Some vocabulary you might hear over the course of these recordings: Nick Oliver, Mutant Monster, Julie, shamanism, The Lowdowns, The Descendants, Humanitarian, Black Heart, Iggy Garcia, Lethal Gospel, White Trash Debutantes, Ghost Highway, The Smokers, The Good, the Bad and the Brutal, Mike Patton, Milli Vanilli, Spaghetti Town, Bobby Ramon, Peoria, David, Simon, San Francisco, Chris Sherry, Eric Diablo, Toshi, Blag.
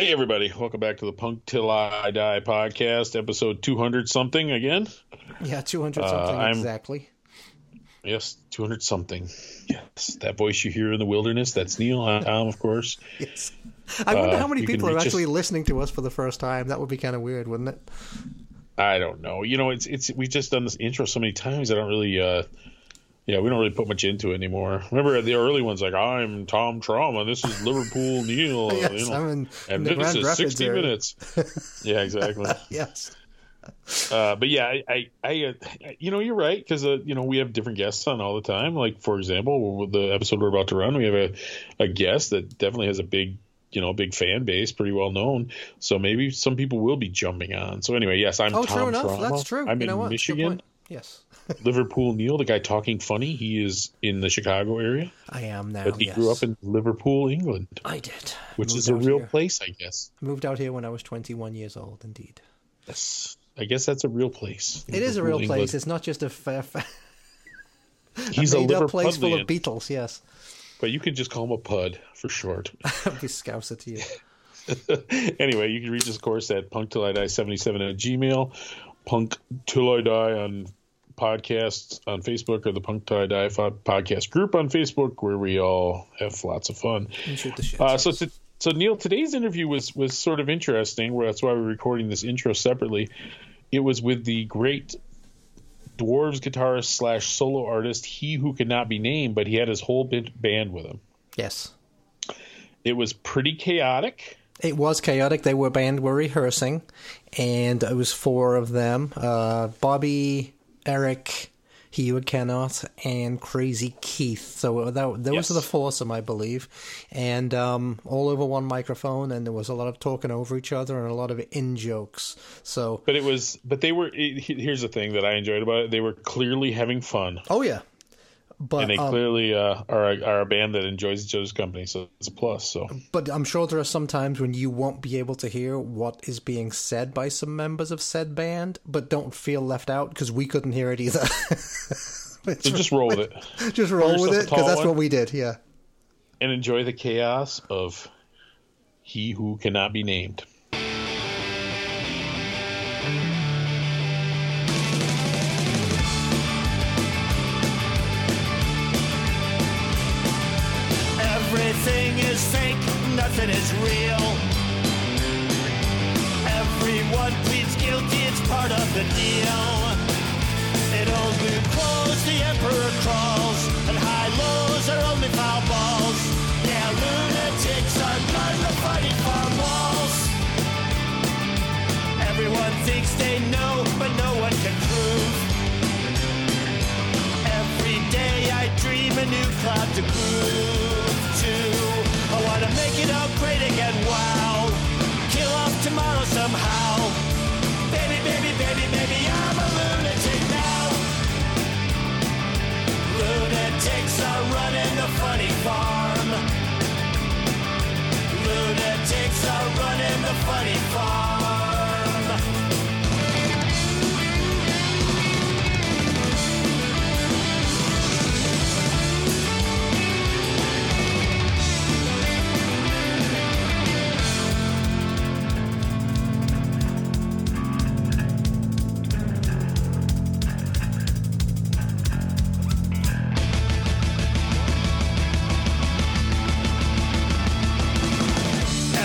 Hey, everybody. Welcome back to the Punk Till I Die podcast, episode 200-something again. Yeah, 200-something exactly. Yes, 200-something. Yes, that voice you hear in the wilderness, that's Neil. I'm, of course. Yes. I wonder how many people are actually listening to us for the first time. That would be kind of weird, wouldn't it? I don't know. You know, it's we've just done this intro so many times. I don't really... we don't really put much into it anymore. Remember the early ones, like, I'm Tom Trauma, this is Liverpool Neil, yes, you know, and this is 60 area. Minutes. Yeah, exactly. Yes. But yeah, I you know, you're right, because you know, we have different guests on all the time. Like, for example, the episode we're about to run, we have a guest that definitely has a big, you know, big fan base, pretty well known. So maybe some people will be jumping on. So anyway, yes, I'm Tom Trauma. Enough. That's true. I'm in Michigan. Yes. Liverpool Neil, the guy talking funny, he is in the Chicago area. I am now, but he grew up in Liverpool, England. I did. Which is a real place, I guess. Moved out here when I was 21 years old, indeed. Yes. I guess that's a real place. It is a real place. It's not just a he's a Liverpudlian. Place full of Beatles, yes. But you can just call him a pud for short. I'll be scouser to you. Anyway, you can reach us, of course, at punktillidie77 at Gmail, punktillidie on podcasts on Facebook, or the Punk Till I Die podcast group on Facebook, where we all have lots of fun. So Neil, today's interview was sort of interesting. Where that's why we're recording this intro separately. It was with the great Dwarves guitarist / solo artist He Who Cannot Be Named, but he had his whole band with him. Yes, it was pretty chaotic. It was chaotic. They were rehearsing, and it was four of them: Bobby, Eric, He Who Cannot, and Crazy Keith. So those are the foursome, I believe. And all over one microphone, and there was a lot of talking over each other and a lot of in-jokes. So, here's the thing that I enjoyed about it. They were clearly having fun. Oh, yeah. And they clearly are a band that enjoys each other's company, so it's a plus. So, but I'm sure there are some times when you won't be able to hear what is being said by some members of said band, but don't feel left out, because we couldn't hear it either. So just roll with it. Just roll with it, because that's what we did, yeah. And enjoy the chaos of He Who Cannot Be Named. Nothing is real. Everyone pleads guilty, it's part of the deal. In old new clothes, the emperor crawls, and high lows are only foul balls. Yeah, lunatics are part of fighting farm walls. Everyone thinks they know, but no one can prove. Every day I dream a new cloud to groove to. I want to make it out great again, wow. Kill off tomorrow somehow. Baby, baby, baby, baby, I'm a lunatic now. Lunatics are running the funny farm. Lunatics are running the funny farm.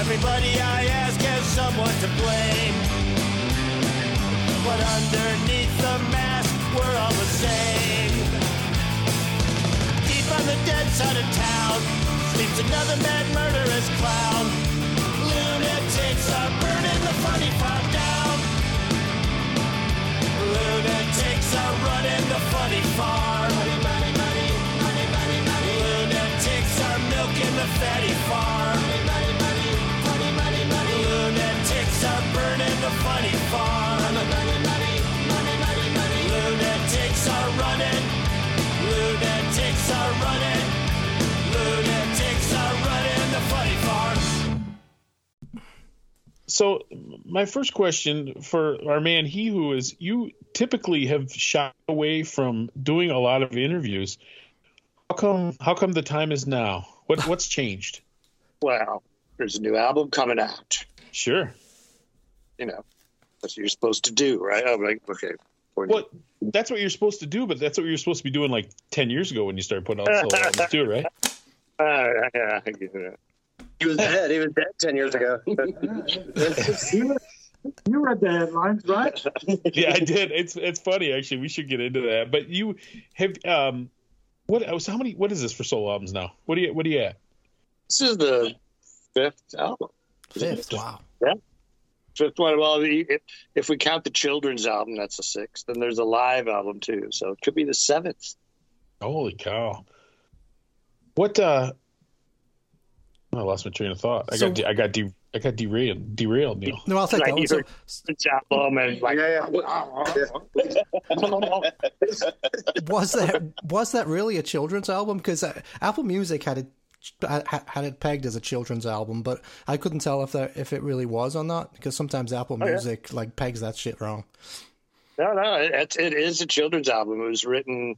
Everybody I ask has someone to blame, but underneath the mask we're all the same. Deep on the dead side of town sleeps another mad murderous clown. Lunatics are burning the funny farm down. Lunatics are running the funny farm. Money, money, money, money, money, money. Lunatics are milking the fatty farm. Money, money, are burning the funny farm. Money, money, money, money, money, money. Lunatics are running. Lunatics are running. Lunatics are running the funny farm. So, my first question for our man He Who is, you typically have shied away from doing a lot of interviews. How come the time is now? What's changed? Wow. there's a new album coming out. Sure. You know, that's what you're supposed to do, right? I'm like, okay. Well, that's what you're supposed to do, but that's what you're supposed to be doing like 10 years ago when you started putting out solo albums too, right? Yeah, I get it. He was dead. He was dead 10 years ago. You read the headlines, right? Yeah, I did. It's funny actually. We should get into that. But you have what is this for solo albums now? What do you at? This is the 5th album. 5th, wow. Yeah. 5th one. Well, if we count the children's album, that's the 6th. And there's a live album too, so it could be the 7th. Holy cow! What? I lost my train of thought. I got derailed. Neil. No, I'll take that one. Was that really a children's album? Because Apple Music had it pegged as a children's album, but I couldn't tell if it really was or not. Because sometimes Apple Music like pegs that shit wrong. No, it is a children's album. It was written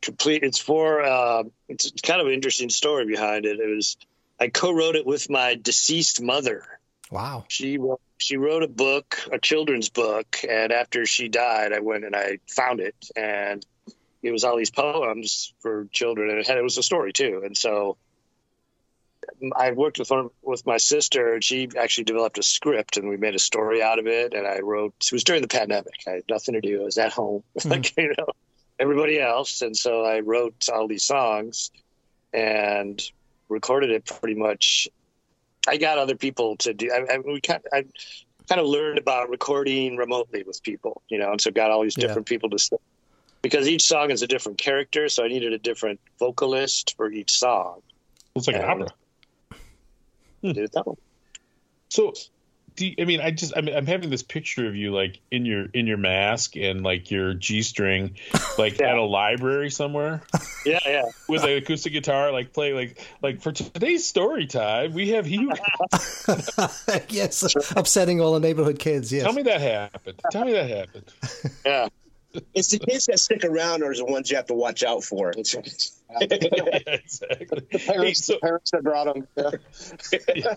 complete. It's for it's kind of an interesting story behind it. It was. I co-wrote it with my deceased mother. Wow. She wrote a book, a children's book, and after she died, I went and I found it, and it was all these poems for children, and it was a story too. And so I worked with my sister, and she actually developed a script, and we made a story out of it, and I wrote. It was during the pandemic. I had nothing to do. I was at home, like you know, everybody else, and so I wrote all these songs, and recorded it pretty much. I got other people to do. I kind of learned about recording remotely with people, you know, and so got all these different people to sing. Because each song is a different character, so I needed a different vocalist for each song. It's like an opera. Did it that one. So, I'm having this picture of you like in your mask and like your G-string, like at a library somewhere. Yeah, yeah. With an acoustic guitar, like play like for today's story time, we have He. Yes, upsetting all the neighborhood kids. Yes. Tell me that happened. Yeah. It's the kids that stick around or is the ones you have to watch out for. Yeah, exactly. The parents that brought them. Yeah. Yeah.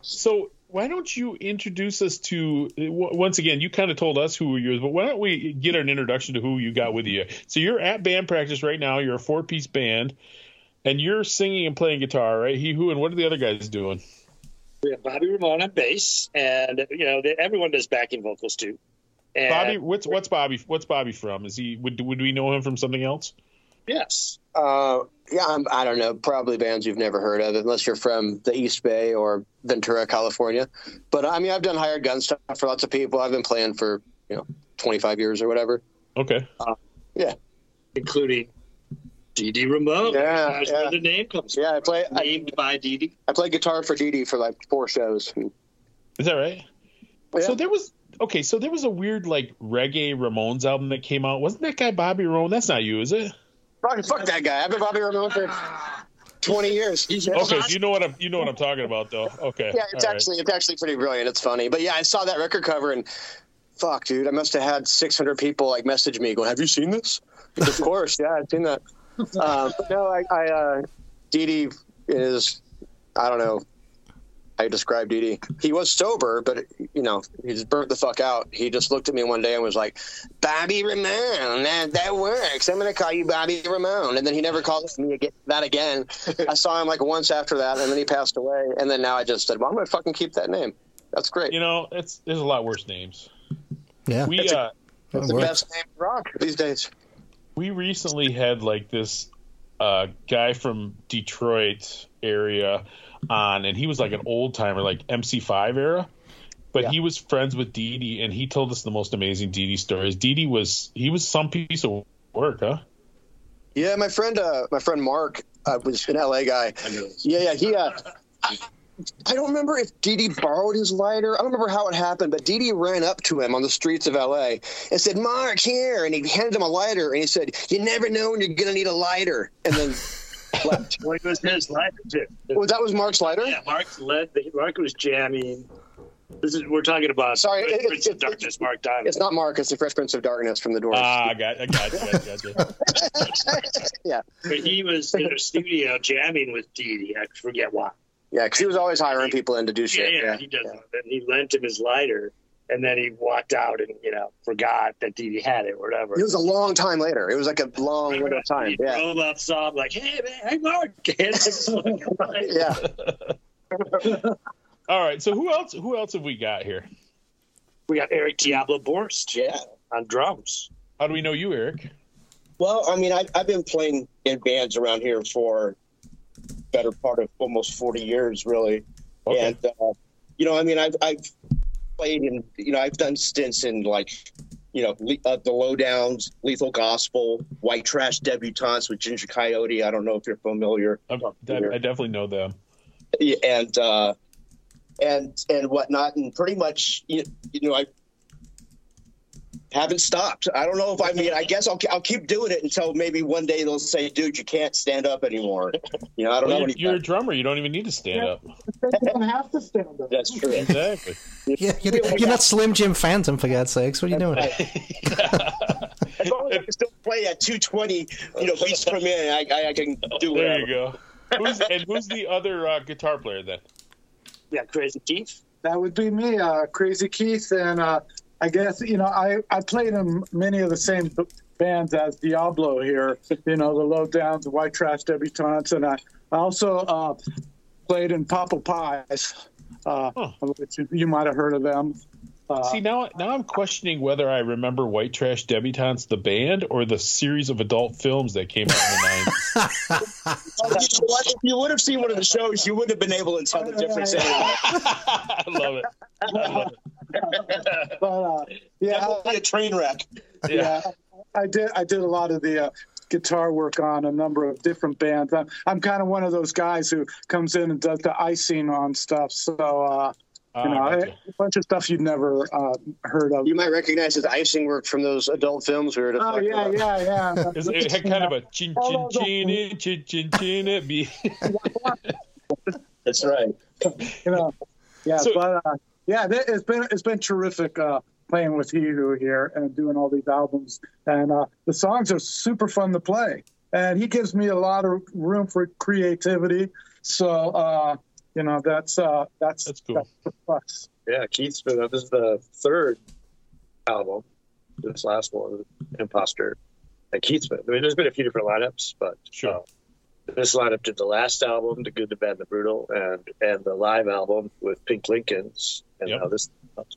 So why don't you introduce us to, once again, you kind of told us who you were, but why don't we get an introduction to who you got with you? So you're at band practice right now. You're a 4-piece band, and you're singing and playing guitar, right? He Who, and what are the other guys doing? We have Bobby Ramon on bass, and, you know, everyone does backing vocals too. And Bobby, what's Bobby from? Is he? Would we know him from something else? Yes. I don't know. Probably bands you've never heard of, unless you're from the East Bay or Ventura, California. But I mean, I've done hired gun stuff for lots of people. I've been playing for 25 years or whatever. Okay. Yeah, including D.D. Ramone. Yeah, that's where the name comes from. Yeah, named by D.D. I played guitar for D.D. for like 4 shows. Is that right? Yeah. So there was a weird like reggae Ramones album that came out. Wasn't that guy Bobby Ramone? That's not you, is it? Fuck that guy. I've been Bobby Ramone for 20 years. Okay, so you know what I'm talking about though. Okay. Yeah, it's actually pretty brilliant. It's funny. But yeah, I saw that record cover and fuck, dude, I must have had 600 people like message me going, "Have you seen this?" Of course, yeah, I've seen that. Dee Dee is, I don't know. I described D.D. He was sober, but, he just burnt the fuck out. He just looked at me one day and was like, "Bobby Ramone, that works. I'm going to call you Bobby Ramone." And then he never called me again. I saw him like once after that, and then he passed away. And then now I just said, well, I'm going to fucking keep that name. That's great. You know, there's a lot worse names. Yeah. It's the best name in rock these days. We recently had like this guy from Detroit area on, and he was like an old timer, like MC5 era, but he was friends with Dee Dee, and he told us the most amazing Dee Dee stories. Dee Dee was some piece of work, huh? Yeah, my friend Mark was an LA guy. Yeah, he. I don't remember if Dee Dee borrowed his lighter. I don't remember how it happened, but Dee Dee ran up to him on the streets of LA and said, "Mark, here," and he handed him a lighter, and he said, "You never know when you're gonna need a lighter," and then. Left. Well, it was his lighter too. Well, that was Mark's lighter? Yeah, Mark was jamming. We're talking about Fresh Prince of Darkness, Mark Diamond. It's not Mark, it's the Fresh Prince of Darkness from the Dwarves. Ah, I got you. Yeah. But he was in a studio jamming with Dee Dee. I forget why. Yeah, because he was always hiring people in to do shit. Yeah, he does. Yeah. And he lent him his lighter, and then he walked out and, you know, forgot that D.D. had it or whatever. It was a long time later. It was like a long window of time. He drove up, saw him like, hey, man, hang on, kid. Yeah. All right, so who else have we got here? We got Eric Diablo Borst, on drums. How do we know you, Eric? Well, I mean, I've been playing in bands around here for the better part of almost 40 years, really. Okay. And, you know, I mean, I've played in, you know, I've done stints in, like, you know, The Lowdowns, Lethal Gospel, White Trash Debutantes with Ginger Coyote. I don't know if you're familiar. I definitely know them. And whatnot, and pretty much, you know, I haven't stopped. I don't know if I guess I'll keep doing it until maybe one day they'll say, dude, you can't stand up anymore. You know, I don't know. You're a drummer. You don't even need to stand up. You don't have to stand up. That's true. Exactly. You're not Slim Jim Phantom, for God's sakes. What are you doing? As long as I can still play at 220, you know, beats per minute, I can do whatever. There you go. Who's the other guitar player then? Yeah, Crazy Keith. That would be me, Crazy Keith, and I guess, you know, I played in many of the same bands as Diablo here, you know, The Lowdowns, White Trash Debutantes, and I also played in Pop-O-Pies. Which you might have heard of them. See, now I'm questioning whether I remember White Trash Debutantes, the band, or the series of adult films that came out in the 90s. Well, you know what? If you would have seen one of the shows, you wouldn't have been able to tell the difference anyway. I love it. But, yeah, that would be a train wreck. Yeah. I did a lot of the guitar work on a number of different bands. I'm kind of one of those guys who comes in and does the icing on stuff, so... you know, a bunch of stuff you'd never heard of. You might recognize his icing work from those adult films we were talking about. Yeah. It had kind of a chin be. That's right. You know, yeah, so, but yeah, it's been terrific playing with He Who here and doing all these albums, and the songs are super fun to play, and he gives me a lot of room for creativity, so. You know, that's cool. That's yeah, Keith's been this is the third album. This last one, Imposter, and Keith's been. I mean, there's been a few different lineups, but sure. This lineup did the last album, The Good, the Bad, and the Brutal, and the live album with Pink Lincolns. And now this.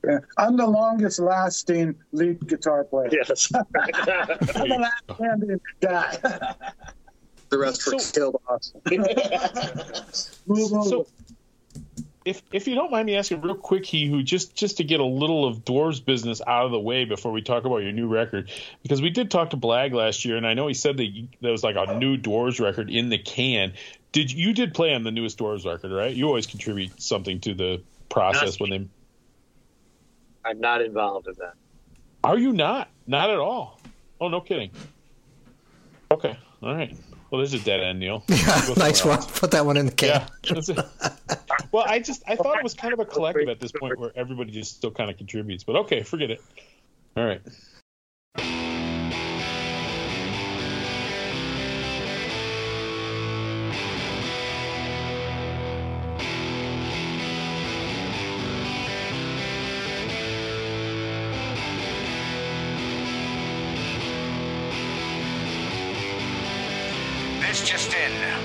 Yeah. I'm the longest lasting lead guitar player. Yes, I'm the last standing guy. The rest were killed off. So, if you don't mind me asking real quick, He Who, just to get a little of Dwarves business out of the way before we talk about your new record, because we did talk to Blag last year, and I know he said that there was like a new Dwarves record in the can. You did play on the newest Dwarves record, right? You always contribute something to the process when they. I'm not involved in that. Are you not? Not at all. Oh, no kidding. Okay. All right. Well, there's a dead end, Neil. Yeah, nice one. Put that one in the can. Yeah. Well, I thought it was kind of a collective at this point where everybody just still kind of contributes. But okay, forget it. All right.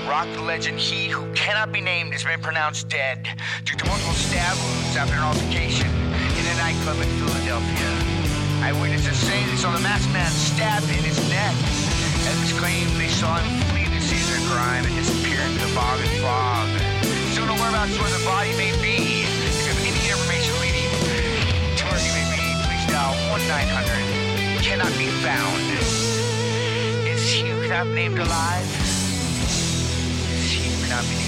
Rock legend He Who Cannot Be Named has been pronounced dead due to multiple stab wounds after an altercation in a nightclub in Philadelphia. Eyewitnesses say they saw the masked man stabbed in his neck. Others claim they saw him flee the scene of the crime and disappear into the bog and fog. Still no whereabouts where the body may be. If you have any information leading to where he may be, please dial 1-900. Cannot be found. Is He Who Cannot Be Named alive? Not be dead. You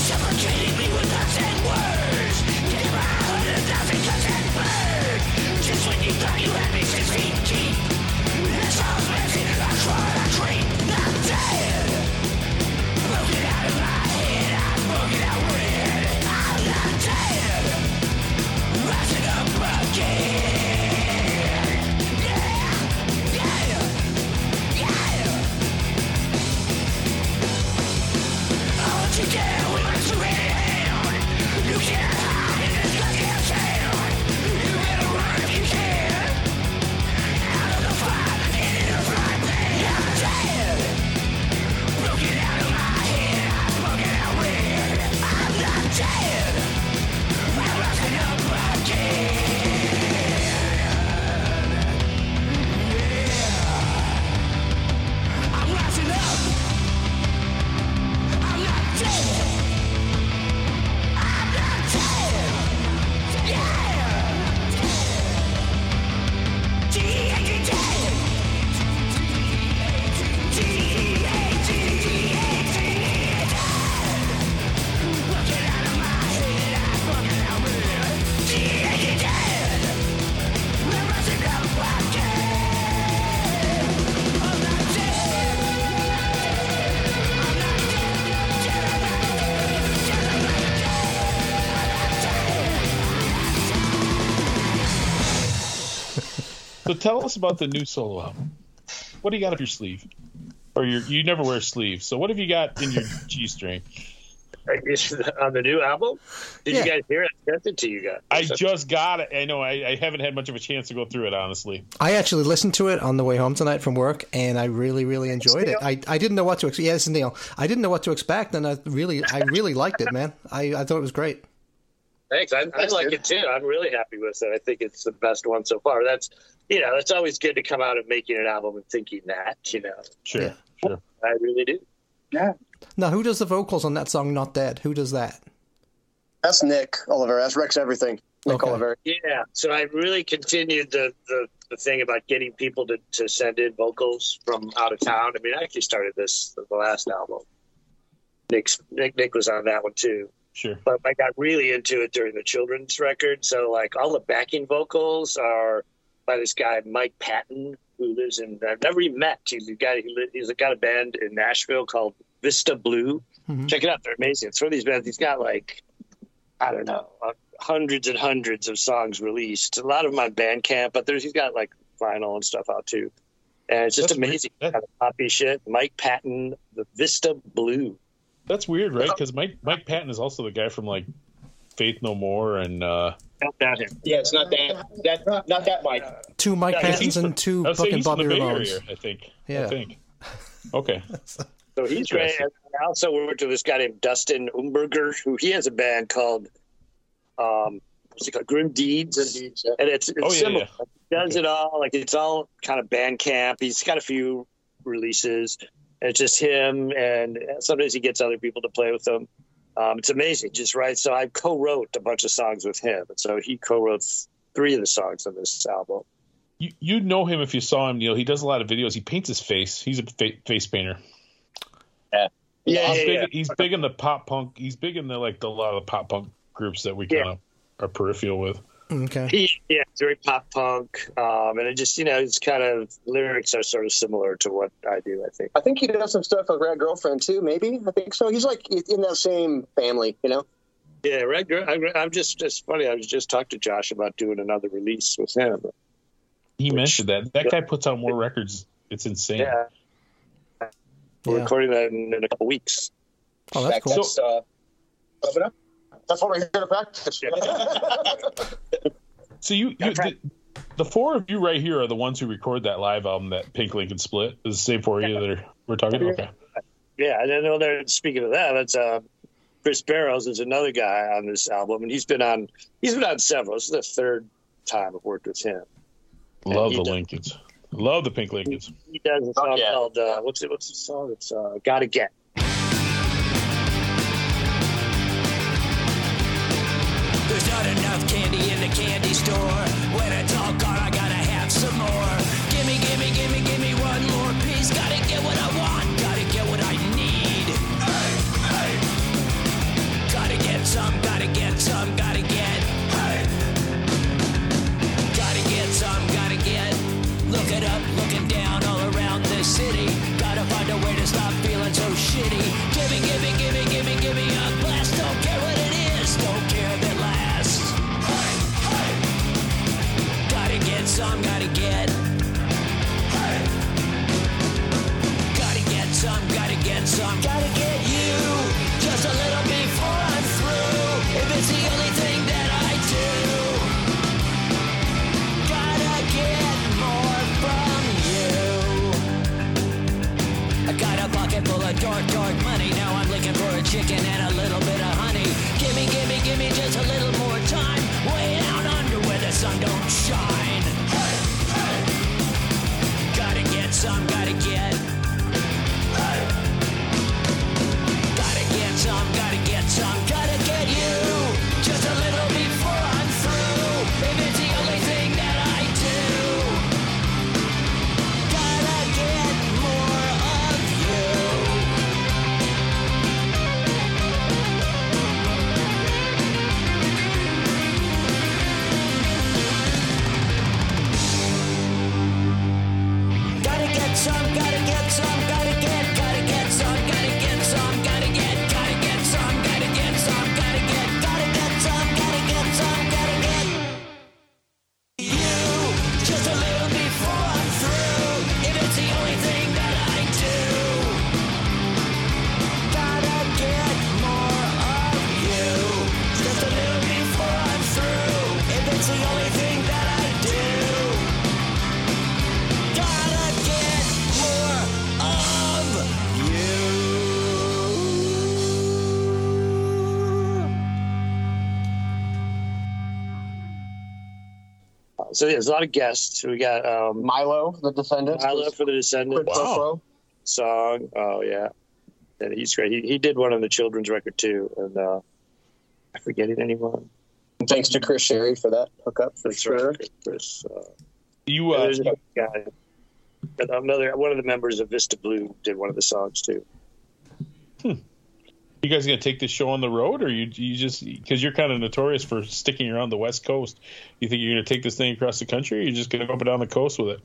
suffocated me with thoughts and words. Gave 100,000 cuts and words. Just when you thought you had me 6 feet deep, this all messy, I swore I'd treat. I'm dead. Yeah. So tell us about the new solo album. What do you got up your sleeve? Or you never wear sleeves. So what have you got in your G-string? On the new album? Did you guys hear it? I sent it to you guys. I just got it. I know. I haven't had much of a chance to go through it, honestly. I actually listened to it on the way home tonight from work, and I really, really enjoyed it. I didn't know what to expect. Yeah, this is Neil. I didn't know what to expect, and I really liked it, man. I thought it was great. Thanks. I like it, too. I'm really happy with it. I think it's the best one so far. That's always good to come out of making an album and thinking that, Sure. Yeah. Sure. I really do. Yeah. Now, who does the vocals on that song, Not Dead? Who does that? That's Nick Oliver. That's Rex Everything. Nick Oliver. Yeah. So I really continued the thing about getting people to send in vocals from out of town. I mean, I actually started this, the last album. Nick was on that one, too. Sure. But I got really into it during the children's record. So, all the backing vocals are by this guy, Mike Patton, who lives in, I've never even met. He's got a band in Nashville called Vista Blue. Mm-hmm. Check it out. They're amazing. It's one of these bands. He's got hundreds and hundreds of songs released. A lot of them on Bandcamp, but he's got vinyl and stuff out too. And it's just amazing. That kind of poppy shit. Mike Patton, the Vista Blue. That's weird, right? Because Mike Patton is also the guy from Faith No More and not that him. Yeah, it's not that not that Mike. Two Mike Pattons and two fucking Bobby Ramones, I think. Yeah. I think. Okay. So he's great. I also worked with this guy named Dustin Umberger, who has a band called Grim Deeds. Yeah. And it's similar. Yeah. He does it all. It's all kind of band camp. He's got a few releases. And it's just him, and sometimes he gets other people to play with him. It's amazing, just right. So I co-wrote a bunch of songs with him, and so he co-wrote three of the songs on this album. You'd know him if you saw him, Neil. He does a lot of videos. He paints his face. He's a face painter. Yeah. He's big in the pop punk. He's big in the lot of the pop punk groups that we kind of are peripheral with. Okay. It's very pop punk, and it just it's kind of lyrics are sort of similar to what I do. I think he does some stuff with Red Girlfriend too. Maybe I think so. He's in that same family, Yeah, Red Girl. I'm just. It's funny. I was just talking to Josh about doing another release with him. He mentioned that. That guy puts out more records. It's insane. Yeah. We're recording that in a couple weeks. Oh, that's cool. So, that's what we're here to practice. So the four of you right here are the ones who record that live album that Pink Lincoln split. Is the same four of you that we're talking about? Okay. Yeah, and then speaking of that, that's Chris Barrows is another guy on this album, and he's been on several. This is the third time I've worked with him. Love the Lincolns. Love the Pink Lincolns. He does a song called what's the song? It's Gotta Get. There's not enough candy in the candy store. When it's all gone, I gotta have some more. Gimme, gimme, gimme, gimme one more piece. Gotta get what I want, gotta get what I need. Hey, hey. Gotta get some, gotta get some, gotta get. Hey. Gotta get some, gotta get. Looking up, looking down, all around this city. Gotta find a way to stop feeling so shitty. Gimme, gimme, gimme, gimme, gimme a blast. Don't care what it is, don't care that lasts. Hey, hey. Gotta get some, gotta get. Hey. Gotta get some, gotta get some. Gotta get you, just a little before I'm through. If it's the only thing that I do. Gotta get more from you. I got a pocket full of dark, dark money. Now I'm looking for a chicken and a little bit of honey. Gimme, gimme, gimme just a little more time. Way down under where the sun don't shine. Hey, hey. Gotta get some, gotta get. Hey. Gotta get some, gotta get some. Gotta get you. Just a little before I'm through. If it's the only thing that I do. Gotta get more of you. Some So yeah, there's a lot of guests. We got Milo, the Descendants. Milo for the Descendants. Wow. Song. Oh yeah, and he's great. He did one on the children's record too, and I forget it anymore. Thanks to Chris Sherry for that hookup for sure. Right, Chris, you guy. Another one of the members of Vista Blue did one of the songs too. Hmm. You guys gonna take this show on the road, or you just because you're kind of notorious for sticking around the West Coast? You think you're gonna take this thing across the country, or you're just gonna go up and down the coast with it?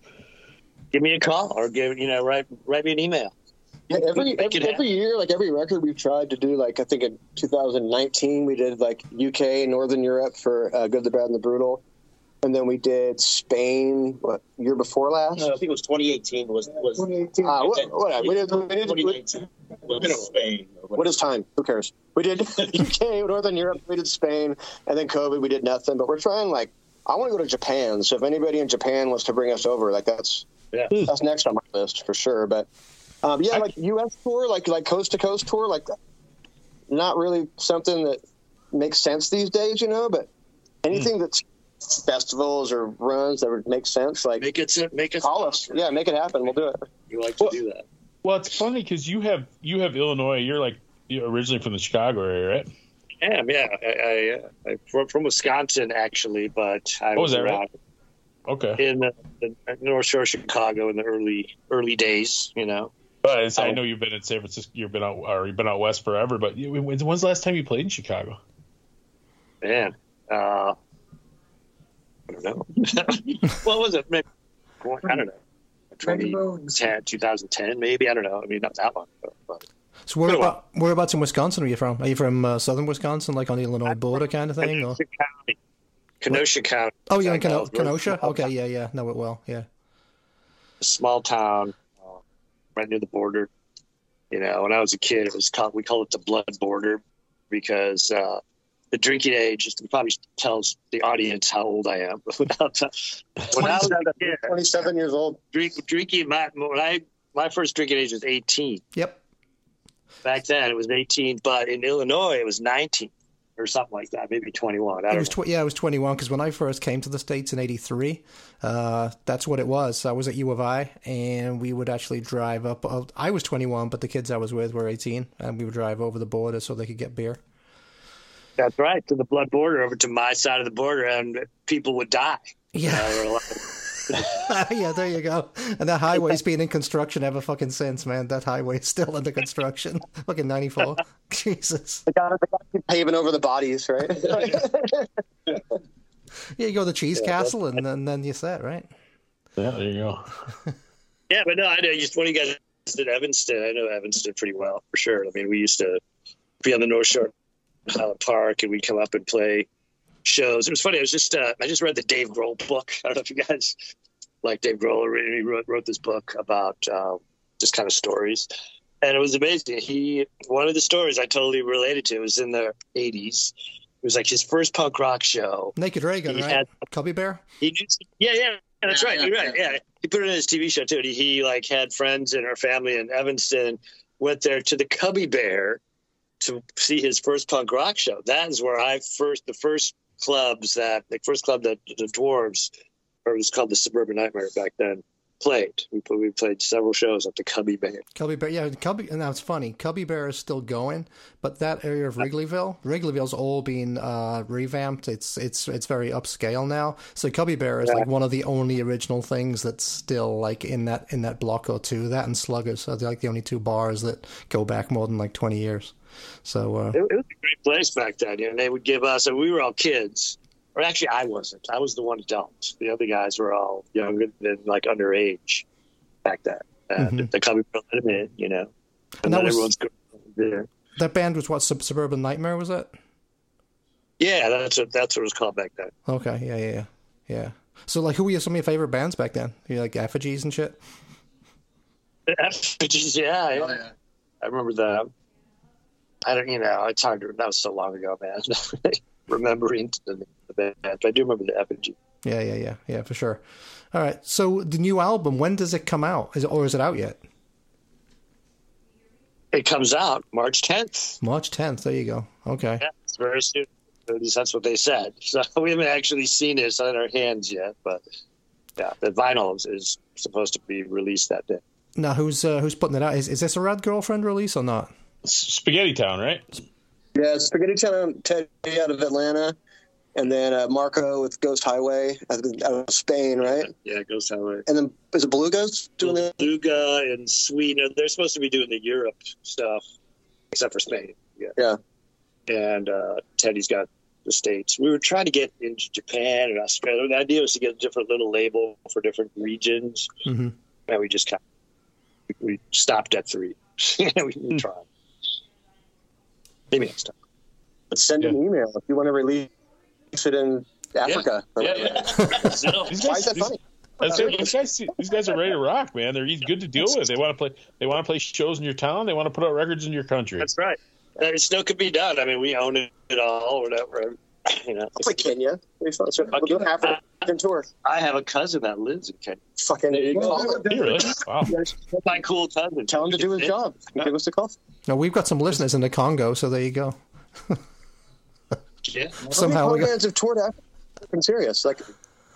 Give me a call, or write me an email. Yeah, every year, like every record we've tried to do, like I think in 2019 we did like UK, Northern Europe for Good, the Bad, and the Brutal. And then we did Spain, what, year before last? No, I think it was 2018. Was 2018. Whatever. We did Spain. What is time? Who cares? We did UK, Northern Europe, we did Spain, and then COVID, we did nothing. But we're trying, like, I want to go to Japan. So if anybody in Japan wants to bring us over, like, that's next on my list for sure. But, yeah, like, U.S. tour, like coast-to-coast tour, like, not really something that makes sense these days, you know, but anything that's festivals or runs that would make sense, like make it call us. Yeah, make it happen, we'll do it. You like to do that. Well, it's funny because you have Illinois. You're like, you're originally from the Chicago area, right? Yeah I'm from Wisconsin actually, but I was around, right? Okay, in the North Shore of Chicago in the early days, you know. But I know you've been in San Francisco, you've been out west forever, but when's the last time you played in Chicago? Man, I don't know. What was it? Maybe, I don't know. 2010, maybe. I don't know. I mean, not that long. But so whereabouts in Wisconsin are you from? Are you from southern Wisconsin, like on the Illinois border kind of thing? Kenosha County. Oh, you're in Kenosha? Okay, yeah. Know it well, yeah. A small town right near the border. You know, when I was a kid, we called it the blood border because the drinking age just probably tells the audience how old I am. When I was 27 years old. Drinking, my first drinking age was 18. Yep. Back then it was 18, but in Illinois it was 19 or something like that, maybe 21. I was 21 because when I first came to the States in 83, that's what it was. I was at U of I, and we would actually drive up. I was 21, but the kids I was with were 18, and we would drive over the border so they could get beer. That's right, to the blood border, over to my side of the border, and people would die. Yeah. Yeah, there you go. And that highway's been in construction ever fucking since, man. That highway's still under construction. Fucking 94. Jesus. They got paving over the bodies, right? Yeah, you go to the Cheese Castle, and then you're set, right? Yeah, there you go. Yeah, but no, I know. Just when you guys did Evanston, I know Evanston pretty well, for sure. I mean, we used to be on the North Shore Park, and we come up and play shows. It was funny. I was just I just read the Dave Grohl book. I don't know if you guys like Dave Grohl. He wrote this book about just kind of stories, and it was amazing. One of the stories I totally related to was in the 80s. It was like his first punk rock show. Naked Reagan, right? Cubby Bear. He knew, yeah. That's right. You're right. Yeah, he put it in his TV show too. He like had friends and her family in Evanston. Went there to the Cubby Bear to see his first punk rock show. That is where the first club that the Dwarves, or it was called the Suburban Nightmare back then, played. We played several shows at the Cubby Bear. And that's funny. Cubby Bear is still going, but that area of Wrigleyville's all been revamped. It's very upscale now. So Cubby Bear is like one of the only original things that's still like in that block or two. That and Sluggers are like the only two bars that go back more than like 20 years. So it was a great place back then. You know, they would give us, and we were all kids. Or actually, I wasn't. I was the one adult. The other guys were all younger than like underage back then. And the Cubby Bear let them in, you know. And that was there. That band was what, Suburban Nightmare, was it? Yeah, that's what it was called back then. Okay, yeah. So like, who were some of your favorite bands back then? You like Effigies and shit? Effigies, yeah. Oh, yeah. I remember that. I don't, it's hard to, that was so long ago, man. Remembering the band, but I do remember the Effigy. Yeah, for sure. All right, so the new album, when does it come out? Is it out yet? It comes out March 10th. There you go. Okay, yeah, it's very soon. That's what they said. So we haven't actually seen it. It's not in our hands yet, but yeah, the vinyl is supposed to be released that day. Now, who's putting it out? Is this a Red Girlfriend release or not? It's Spaghetti Town, right? Yeah, Spaghetti Town, Teddy out of Atlanta, and then Marco with Ghost Highway out of Spain, right? Yeah, Ghost Highway. And then is it Beluga's doing that? Beluga and Sweden. They're supposed to be doing the Europe stuff, except for Spain. Yeah. And Teddy's got the States. We were trying to get into Japan and Australia. The idea was to get a different little label for different regions, mm-hmm. and we just kind of we stopped at 3. We didn't try. Maybe next time. But send an email if you want to release it in Africa. Why is that funny? These guys are ready to rock, man. They're good to deal with. They want to play shows in your town. They want to put out records in your country. That's right. It still could be done. I mean, we own it all, or whatever. You know, like Kenya. We'll do half a fucking tour. I have a cousin that lives in Kenya. Really? Wow. My cool cousin. Tell him to do his job. Give us a call. No, we've got some listeners in the Congo, so there you go. Yeah. Somehow we guys have toured Africa. I'm serious. Like,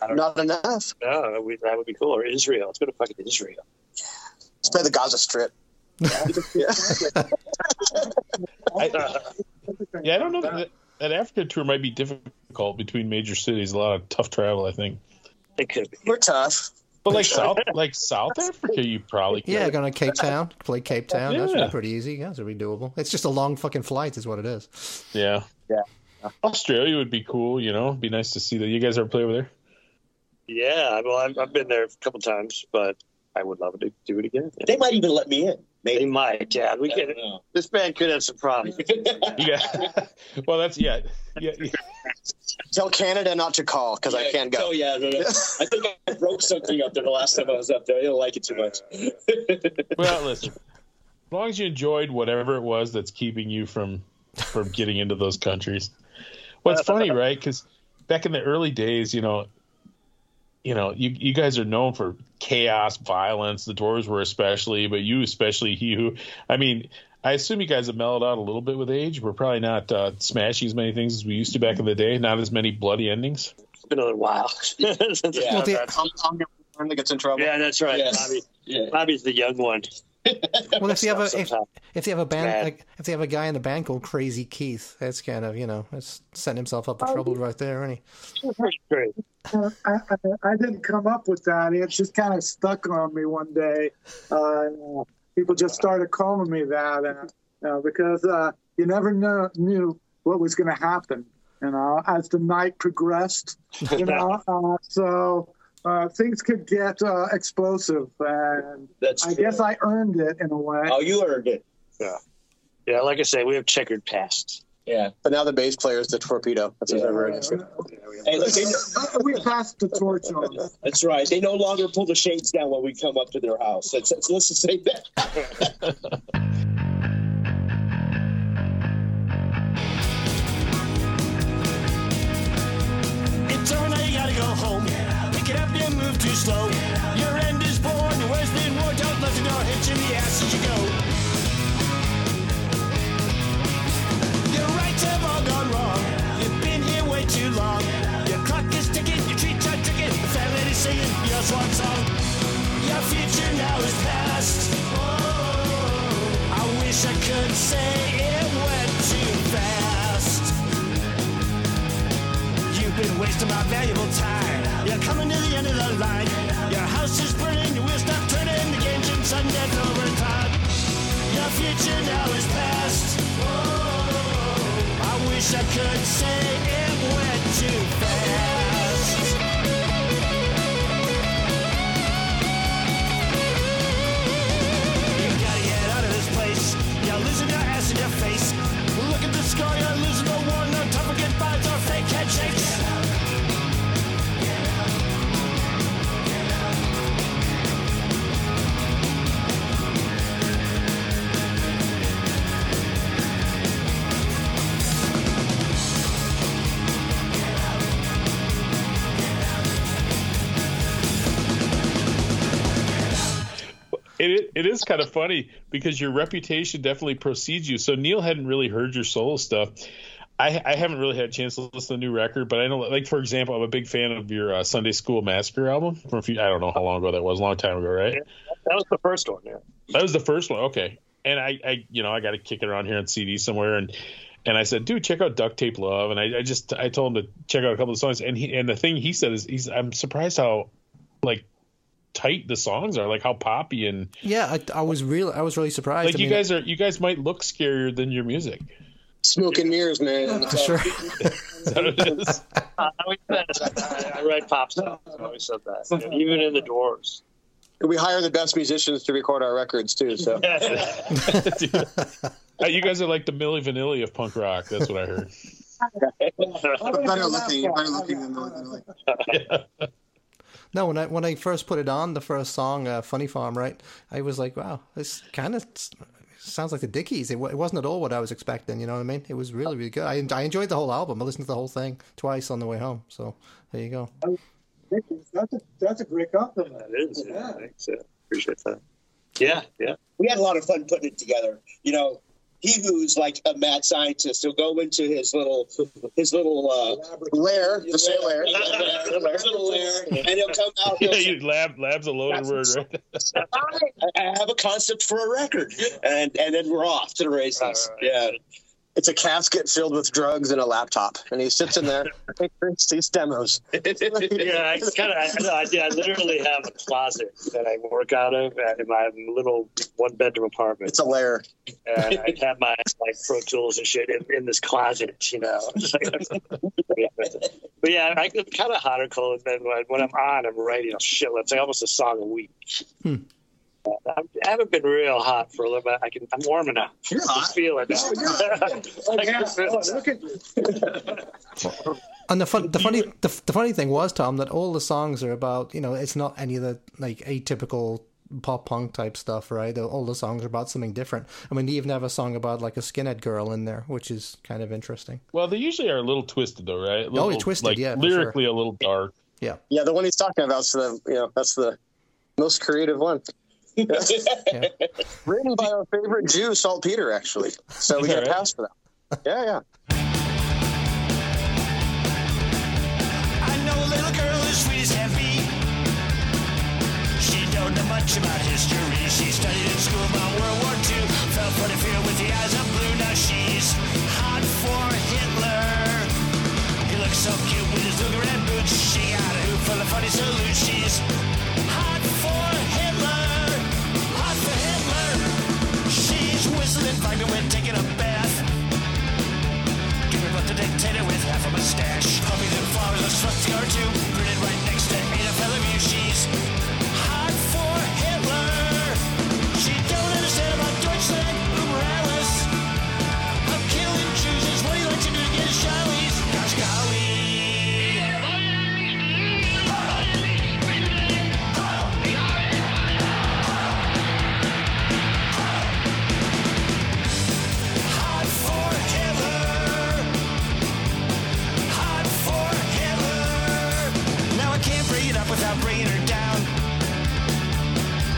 not enough. No, that would be cool. Or Israel. Let's go to fucking Israel. Yeah. Let's play the Gaza Strip. I don't know. That Africa tour might be difficult between major cities. A lot of tough travel, I think. It could be. We're tough. But South Africa, you probably could. Yeah, going to Cape Town, play Cape Town. Yeah. That's really pretty easy. Yeah, it's really doable. It's just a long fucking flight is what it is. Yeah. Yeah. Australia would be cool, you know. It'd be nice to see that. You guys ever play over there? Yeah, well, I've been there a couple times, but I would love to do it again. Yeah. They might even let me in. They might, yeah. We could. This band could have some problems. Yeah. Well, that's yeah. Tell Canada not to call because I can't go. Oh yeah, no. I think I broke something up there the last time I was up there. They don't like it too much. Well, listen. As long as you enjoyed whatever it was that's keeping you from getting into those countries. Well, it's funny, right? Because back in the early days, you know, you guys are known for chaos, violence. The Dwarves were especially, but you especially, He Who. I mean, I assume you guys have mellowed out a little bit with age. We're probably not smashing as many things as we used to back in the day. Not as many bloody endings. It's been a little while. Yeah, I'm the one that gets in trouble. Yeah, that's right. Yes. Bobby's the young one. Well, if they have a guy in the band called Crazy Keith, that's kind of, you know, that's setting himself up for trouble right there, isn't he? That's great. I didn't come up with that. It just kind of stuck on me one day. People just started calling me that, because you never knew what was going to happen, you know, as the night progressed, you know. So things could get explosive, and I guess I earned it in a way. Oh, you earned it. Yeah. Like I say, we have checkered pasts. Yeah, but now the bass player is the torpedo. That's what I've we passed the torch on. That's right. They no longer pull the shades down when we come up to their house. Let's just say that. It's all night, you gotta go home. Pick it up, you move too slow. Your end is born, your worst been more. Don't let the door hit you in the ass as you go. Have all gone wrong. You've been here way too long. Your clock is ticking, your treats are tricking. The family is singing your swan song. Your future now is past. I wish I could say it went too fast. You've been wasting my valuable time. You're coming to the end of the line. Your house is burning, your wheels stop turning. The game's in Sunday overtime. Your future now is past. I wish I could say it went too fast. You gotta get out of this place. You're losing your ass in your face. Look at the score, you're losing the war. No time for goodbyes or fake handshakes. It is kind of funny because your reputation definitely precedes you. So Neil hadn't really heard your solo stuff. I haven't really had a chance to listen to the new record, but I know, like, for example, I'm a big fan of your Sunday School Massacre album from a few, I don't know how long ago that was, a long time ago, right? Yeah, that was the first one, yeah. That was the first one, okay. And I got to kick it around here on CD somewhere, and I said, dude, check out Duct Tape Love, and I told him to check out a couple of songs, and the thing he said is, I'm surprised how, like, tight the songs are, like how poppy and I was really surprised. Like you guys might look scarier than your music. Smoke and mirrors, man. For sure. Is that what it is? I write pop songs. I always said that. Even in the Dwarves. We hire the best musicians to record our records too. So you guys are like the Milli Vanilli of punk rock. That's what I heard. Better looking than Milli Vanilli. Yeah. No, when I first put it on, the first song, Funny Farm, right? I was like, wow, this kind of sounds like the Dickies. It wasn't at all what I was expecting, you know what I mean? It was really, really good. I enjoyed the whole album. I listened to the whole thing twice on the way home. So there you go. That's a great compliment. It is, yeah. Thanks. Appreciate that. Yeah, yeah. We had a lot of fun putting it together. You know, he who's like a mad scientist, he'll go into his little lair, the same lair, and he'll come out. He'll say, lab's a loaded word, right? I have a concept for a record, and then we're off to the races. Right. Yeah, it's a casket filled with drugs and a laptop, and he sits in there and drinks these demos. Yeah, I literally have a closet that I work out of in my little one-bedroom apartment. It's a lair. And I have my Pro Tools and shit in this closet, you know. But yeah, I'm kind of hot or cold. And when I'm on, I'm writing a shitload. It's like almost a song a week. I haven't been real hot for a little bit. I'm warm enough. You're hot. Feel it. Look at you. And the funny thing was, Tom, that all the songs are about, you know, it's not any of the like atypical pop punk type stuff, right? All the songs are about something different. I mean, they even have a song about like a skinhead girl in there, which is kind of interesting. Well, they usually are a little twisted, though, right? Twisted, like, yeah. Lyrically, sure. A little dark. Yeah. Yeah, the one he's talking about that's the most creative one. Yeah. Written by our favorite Jew, Salt-Peter, actually. So we got a pass for that. Yeah, yeah. I know a little girl as sweet as can be. She don't know much about history. She studied in school about World War II. Fell for the fear with the eyes of blue. Now she's hot for Hitler. He looks so cute with his little red boots. She got a hoop full of funny salutes. She's hot for Hitler. Whistling Wagner when taking a bath. Give me about the dictator with half a mustache. Hoping the flowers are swastika or two. Grinning right next to Ada Fellevue. She's hot for Hitler. She don't understand about Deutschland, Uber Alice. I'm killing Jews. It's what do you like to do to get Charlies? Gosh, without bringing her down.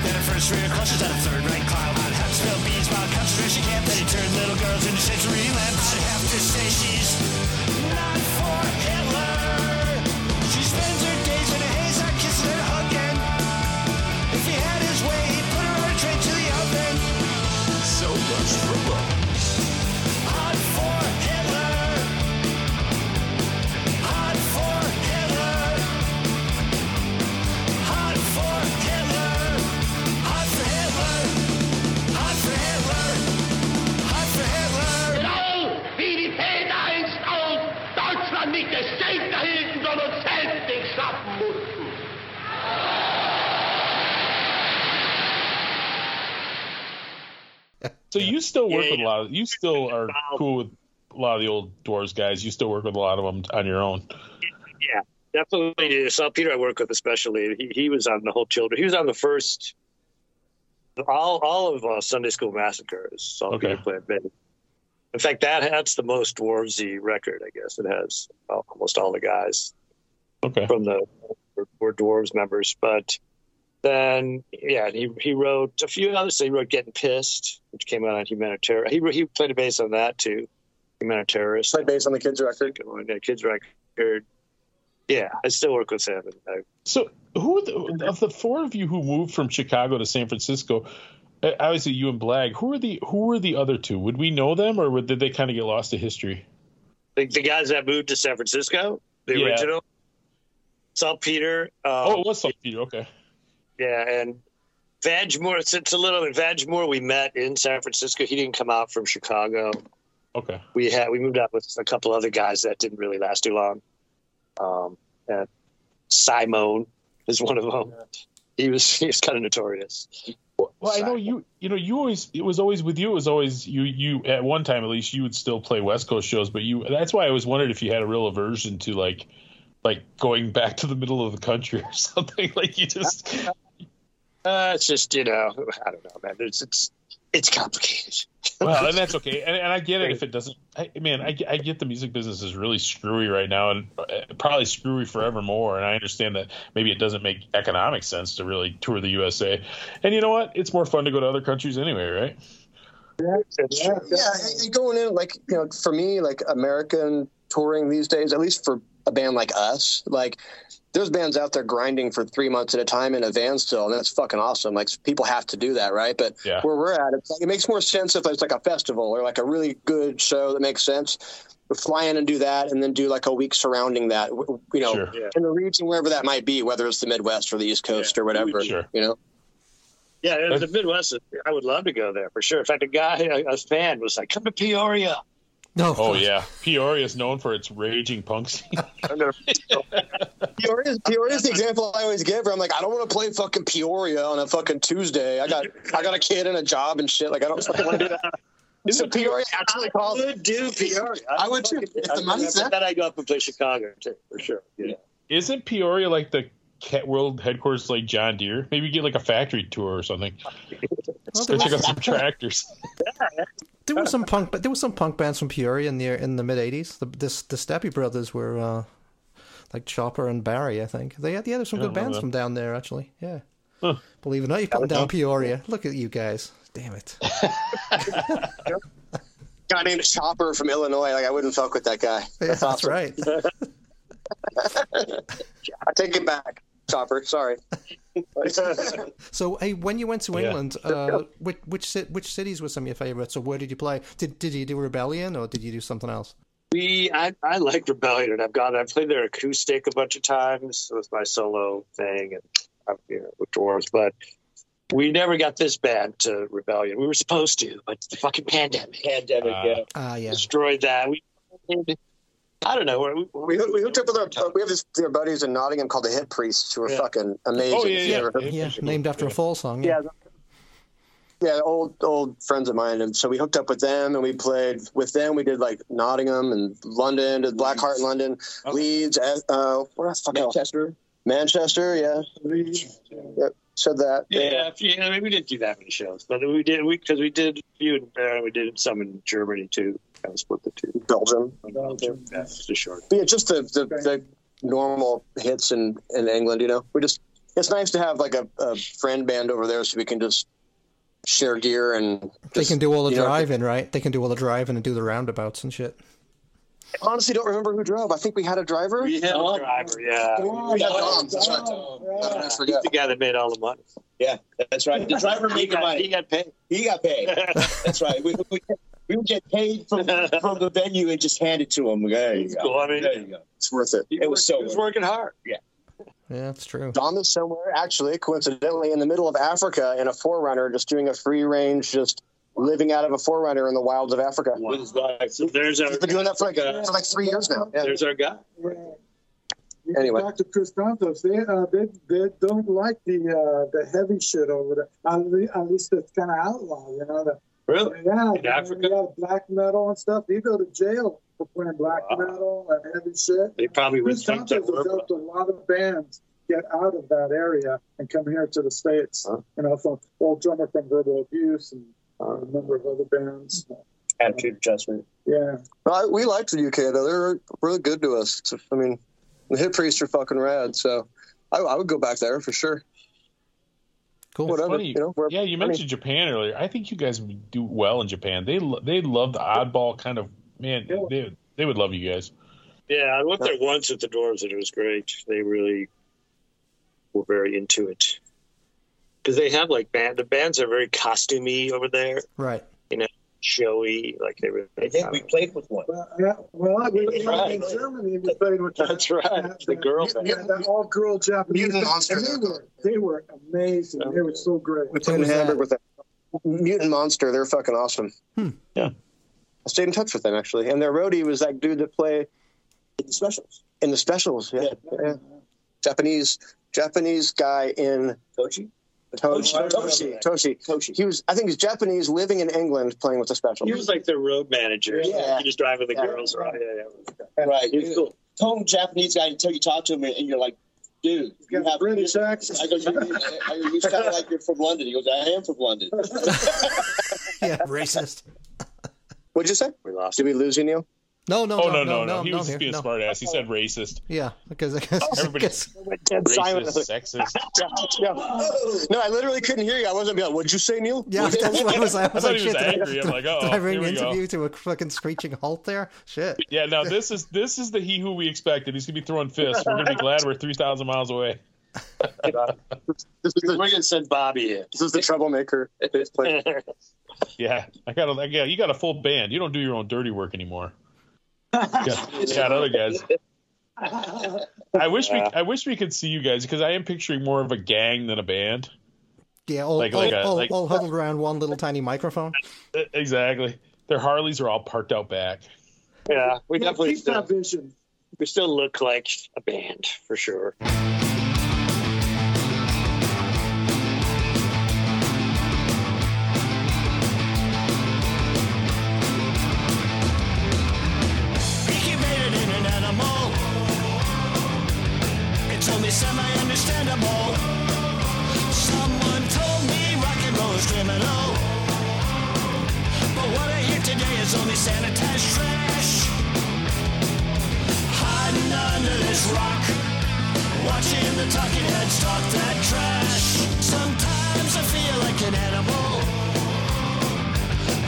Then her first reader clutches at a third-rate clown. I'd have to spill beans while a concentration camp. Then he turned little girls into sensory lamps. I'd have to say she's not for Hitler. She spends her days in a haze, not kissing and hugging. If he had his way, he'd put her on a train to the oven. So much trouble. Hot for Hitler. Hot for Hitler. Hot for Hitler, hot for Hitler, hot for Hitler, hot for Hitler. Genau wie die Väter einst aus Deutschland nicht das Geld erhielten, sondern selbst schaffen mussten. So you still work with a lot of, you still are cool with a lot of the old Dwarves guys. You still work with a lot of them on your own. Yeah. Definitely, Salt-Peter I work with especially. He was on the whole children. He was on the first, all of Sunday School Massacres. Salt-Peter played many. In fact, that's the most Dwarvesy record, I guess. It has almost all the guys from the were Dwarves members. But then, yeah, he wrote a few others. He wrote Getting Pissed, which came out on Humanitarian. He played a bass on that too. Humanitarian. Like based on the kids' record. Yeah, kids' record. Yeah, I still work with Simon. So, who of the four of you who moved from Chicago to San Francisco? Obviously, you and Blag. Who were the other two? Would we know them, or did they kind of get lost to history? The guys that moved to San Francisco, original Salt-Peter. It was Salt-Peter. Okay. Yeah, and Vagmore. It's a little bit Vagmore. We met in San Francisco. He didn't come out from Chicago. Okay. We moved out with a couple other guys that didn't really last too long. And Simon is one of them. He was kind of notorious. Well, I know you at one time at least you would still play West Coast shows, but that's why I always wondered if you had a real aversion to like going back to the middle of the country or something. Like you just it's just, I don't know, man. It's complicated. Well, and that's okay, and I get it if it doesn't. I get the music business is really screwy right now, and probably screwy forevermore. And I understand that maybe it doesn't make economic sense to really tour the USA. And you know what? It's more fun to go to other countries anyway, right? Yeah. And going in, for me, American touring these days, at least for a band like us, there's bands out there grinding for 3 months at a time in a van still, and that's fucking awesome. People have to do that, right? But where we're at, it makes more sense if it's a festival or a really good show that makes sense. We'll fly in and do that, and then do a week surrounding that, in the region wherever that might be, whether it's the Midwest or the East Coast or whatever, Yeah, the Midwest. I would love to go there for sure. In fact, a fan was like, "Come to Peoria." No. Oh yeah, Peoria is known for its raging punk scene. Peoria's the example I always give. Where I'm like, I don't want to play fucking Peoria on a fucking Tuesday. I got a kid and a job and shit. I don't fucking want to do that. So Peoria actually calls. I would do Peoria. I would too. Then I go up and play Chicago too, for sure. Yeah. Isn't Peoria the Cat World headquarters, John Deere? Maybe get a factory tour or something. Go check out some tractors. There were some punk bands from Peoria in the mid '80s. The Steppy Brothers were Chopper and Barry, I think. There's some good bands from down there actually. Yeah, Believe it or not, you're putting down Peoria. Look at you guys! Damn it. Guy named Chopper from Illinois. I wouldn't fuck with that guy. Yeah, that's awesome. Right. I take it back. Chopper, sorry. So, hey, when you went to England, which cities were some of your favorites, or where did you play? Did you do Rebellion, or did you do something else? I like Rebellion, and I've played their acoustic a bunch of times with my solo thing, and I'm here with Dwarves, but we never got this band to Rebellion. We were supposed to, but the fucking pandemic destroyed that. I don't know. We hooked up with our buddies in Nottingham called the Hit Priests, who were fucking amazing. Oh, yeah. Named after a fall song. Yeah, old friends of mine, and so we hooked up with them, and we played with them. We did Nottingham and London, did Black Heart in London, Leeds, what else? Manchester, Yep. Said that. Yeah. I mean, we didn't do that many shows, but we did because we did a few in Berlin. We did some in Germany too. Kind of split the two. Belgium. That's the short. But yeah, just the normal hits in England. We just it's nice to have a friend band over there, so we can just share gear and they can do all the driving, right? They can do all the driving and do the roundabouts and shit. I honestly don't remember who drove. I think we had a driver. We had a driver, yeah. We had Dom. That's right. I forget. The guy that made all the money. Yeah, that's right. The driver made the money. He got paid. That's right. We would get paid from the venue and just hand it to him. There you go. Cool. I mean, there you go. It's worth it. He was working hard. Yeah. Yeah, that's true. Dom is somewhere, actually, coincidentally, in the middle of Africa in a 4Runner, just doing a free range, just living out of a 4Runner in the wilds of Africa. Wow. So he's been doing that for 3 years now. Yeah. There's our guy. Right. Anyway, back to Chris Dantos. They don't like the heavy shit over there. At least it's kind of outlaw, Really? Yeah. In Africa? Yeah, black metal and stuff. They go to jail for playing black metal and heavy shit. They probably would think that Chris Dantos has helped a lot of bands get out of that area and come here to the States. Huh? From old drummer from Verbal Abuse and a number of other bands. Attitude adjustment. Yeah. We liked the UK, though. They're really good to us. I mean, the Hit Priests are fucking rad, so I would go back there for sure. Cool. Whatever, funny. You mentioned Japan earlier. I think you guys do well in Japan. They love the oddball kind of Man, they would love you guys. Yeah, I went there once at the Dwarves, and it was great. They really were very into it. Because they have, like, the bands are very costumey over there. Right. You know, showy. Like, they were. I think we played with one. In Germany, we played with the girl band. Yeah, that all-girl Japanese band. They were amazing. They were so great. We played in Hamburg with that. Mutant Monster, they're fucking awesome. Yeah, I stayed in touch with them actually, and their roadie was that dude that played in the specials. Yeah. Japanese guy in Toshi. I think he's Japanese, living in England, playing with the Specials. He was like their road manager. Yeah, he was driving the girls around. Yeah. Right, he was cool. Tone Japanese guy until you talk to him, and you're like, dude, you have British accent. I go, you sound like you're from London. He goes, I am from London. Yeah, racist. What'd you say? We lost. Did we lose you, Neil? No. He was just being a smart ass. He said racist. Yeah, because everybody's racist, sexist. No, I literally couldn't hear you. I wasn't like, what'd you say, Neil? Yeah, I was like, shit, I'm like, oh, did I bring an interview to a fucking screeching halt there? Shit. Yeah, no, this is the He Who we expected. He's going to be throwing fists. We're going to be glad we're 3,000 miles away. We're going to send Bobby in. This is the troublemaker. Yeah, you got a full band. You don't do your own dirty work anymore. Got other guys. I wish we could see you guys, because I am picturing more of a gang than a band. Yeah, all huddled around one little tiny microphone. Exactly. Their Harleys are all parked out back. Yeah, we definitely still look like a band for sure. Semi-understandable. Someone told me rock and roll is criminal, but what I hear today is only sanitized trash. Hiding under this rock, watching the talking heads talk that trash. Sometimes I feel like an animal,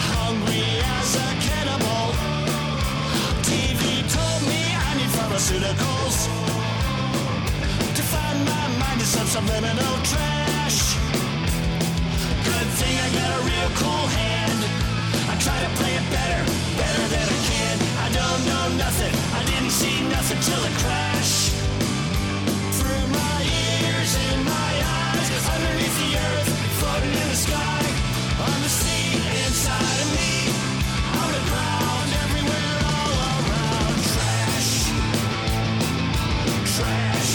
hungry as a cannibal. TV told me I need pharmaceuticals. My mind is some subliminal trash. Good thing I got a real cool hand. I try to play it better than I can. I don't know nothing, I didn't see nothing till it crashed. Through my ears and my eyes, underneath the earth, floating in the sky, on the sea, inside of me, on the ground, everywhere, all around. Trash. Trash.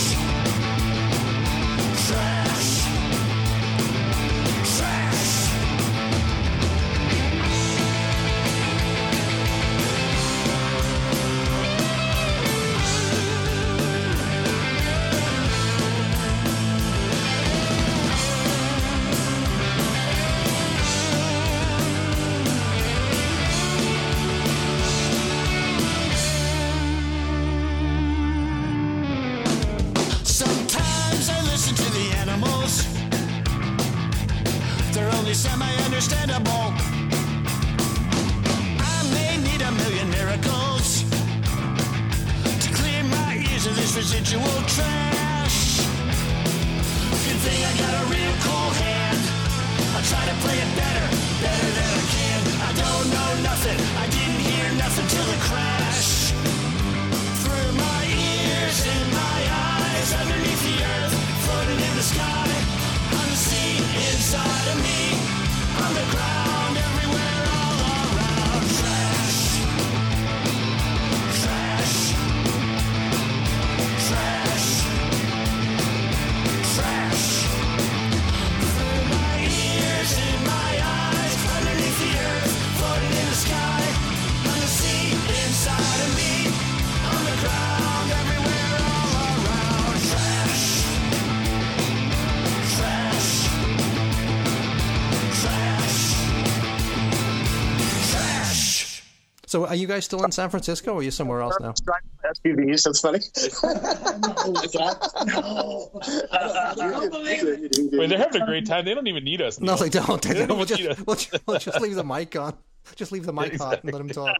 Semi-understandable. I may need a million miracles to clear my ears of this residual trash. Good thing I got a real cool hand. I try to play it better than I can. I don't know nothing, I didn't hear nothing till it crashed. Through my ears and my eyes, underneath the earth, floating in the sky, on the sea, inside of me, on the ground, everywhere, all around. Trash. Through my ears, in my eyes, underneath the earth, floating in the sky, on the sea, inside of me, on the ground, everywhere, all around. Trash. So, are you guys still in San Francisco, or are you somewhere else now? SUVs. That's funny. Wait, they're having a great time. They don't even need us. No, they don't. We'll just leave the mic on. Just leave the mic hot and let him talk.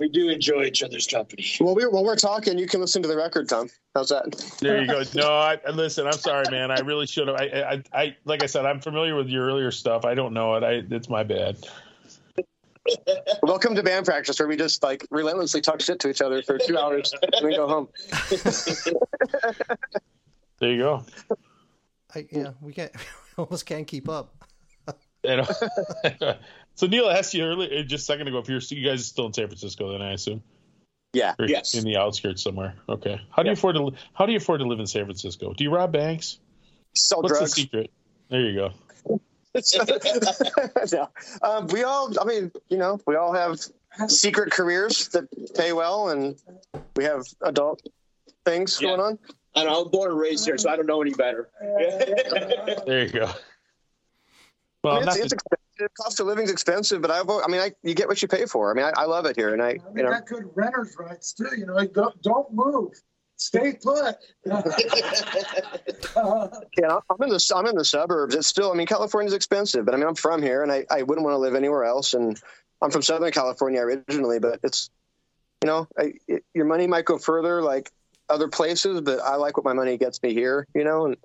We do enjoy each other's company. Well, while we're talking, you can listen to the record, Tom. How's that? There you go. No, listen, I'm sorry, man. I really should have. I like I said, I'm familiar with your earlier stuff. I don't know it. It's my bad. Welcome to band practice, where we just like relentlessly talk shit to each other for 2 hours and we go home. There you go. We almost can't keep up. So Neil asked you earlier, just a second ago, if you guys are still in San Francisco, then I assume. Yeah. Or yes. In the outskirts somewhere. Okay. How do you afford to live in San Francisco? Do you rob banks? What's the secret? There you go. No. We all have secret careers that pay well, and we have adult things going on. I know, I'm born and raised here, so I don't know any better. There you go. Well, it's expensive. Cost of living is expensive, but you get what you pay for. I love it here, and I got good renters' rights too. Don't move. Stay put. I'm in the suburbs. It's still, California's expensive, but I'm from here, and I wouldn't want to live anywhere else. And I'm from Southern California originally, but it's, your money might go further, like other places, but I like what my money gets me here. I don't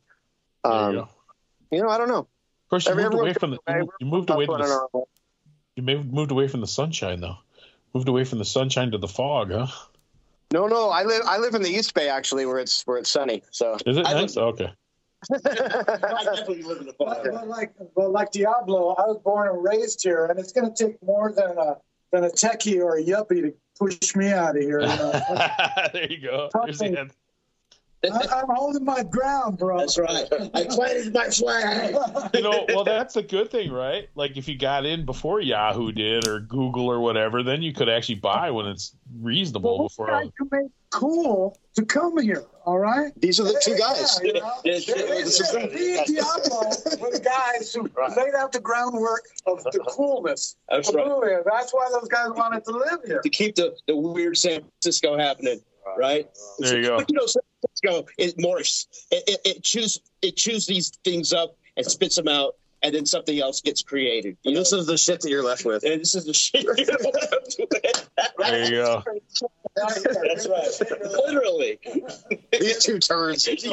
know. Of course, you moved away from the sunshine, though. Moved away from the sunshine to the fog, huh? No, I live in the East Bay, actually, where it's sunny. So is it nice? Okay. I definitely live in the fog. But like Diablo, I was born and raised here, and it's going to take more than a techie or a yuppie to push me out of here. There you go. I'm holding my ground, bro. That's right. I planted my flag. Well, that's the good thing, right? Like, if you got in before Yahoo did or Google or whatever, then you could actually buy when it's reasonable. Well, before I made cool to come here, all right? These are the two guys. Diablo were the guys who laid out the groundwork of the coolness. That's right. Here. That's why those guys wanted to live here. To keep the weird San Francisco happening, right? There you go. But, it morphs. It chews these things up and spits them out, and then something else gets created. And this is the shit that you're left with. And this is the shit you're left with. There you go. That's right. Literally. These two turns. That's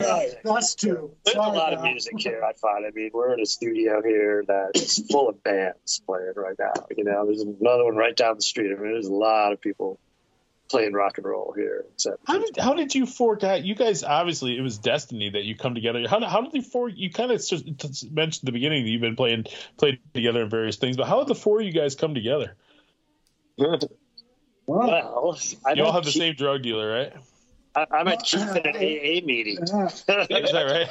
right. That's true. There's a lot of music here, I find. We're in a studio here that is full of bands playing right now. There's another one right down the street. There's a lot of people playing rock and roll here. How did you fork out? You guys, obviously, it was destiny that you come together. How did the four? You kind of mentioned at the beginning that you've been played together in various things, but how did the four of you guys come together? Well, you all have the same drug dealer, right? I met Keith at an AA meeting. Is that right?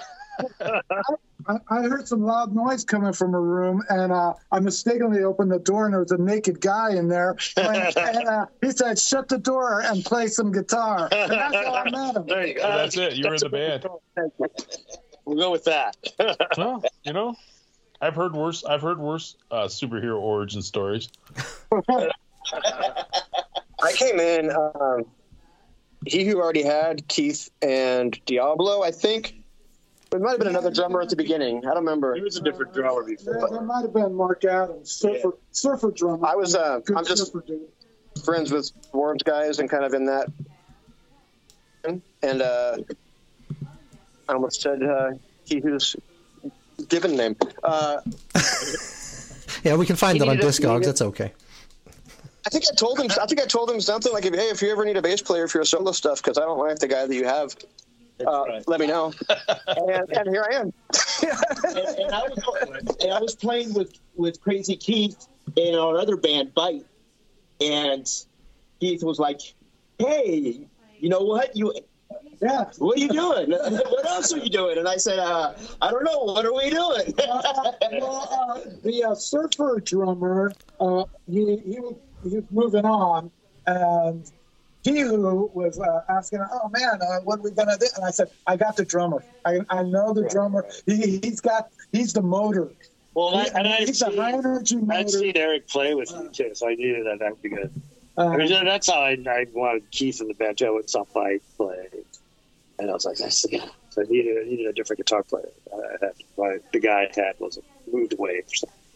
I heard some loud noise coming from a room, and I mistakenly opened the door, and there was a naked guy in there. And he said, "Shut the door and play some guitar." And that's how I met him. There you go. That's it. You were in the band. We'll go with that. Well, I've heard worse superhero origin stories. I came in. He Who already had Keith and Diablo, I think. There might have been another drummer at the beginning. I don't remember. He was a different drummer before. There might have been Mark Adams, surfer drummer. I was I'm just friends with Warren's guys and kind of in that. And I almost said He Who's given name. Yeah, we can find that on Discogs. That's okay. I think I told him something like, "Hey, if you ever need a bass player for your solo stuff, because I don't like the guy that you have. Right. Let me know." and here I am. And I was playing with Crazy Keith in our other band, Bite. And Keith was like, "Hey, you know what? What are you doing? What else are you doing?" And I said, "I don't know. What are we doing?" The surfer drummer, he was moving on, and He Who was asking, "Oh man, what are we gonna do?" And I said, "I got the drummer. I know the drummer. He's the motor." Well, he's the high energy motor. I'd seen Eric play with you too, so I knew that would be good. That's how I wanted Keith in the band too. I would stop by play, and I was like, "That's the guy." So I needed a different guitar player. The guy I had wasn't moved away.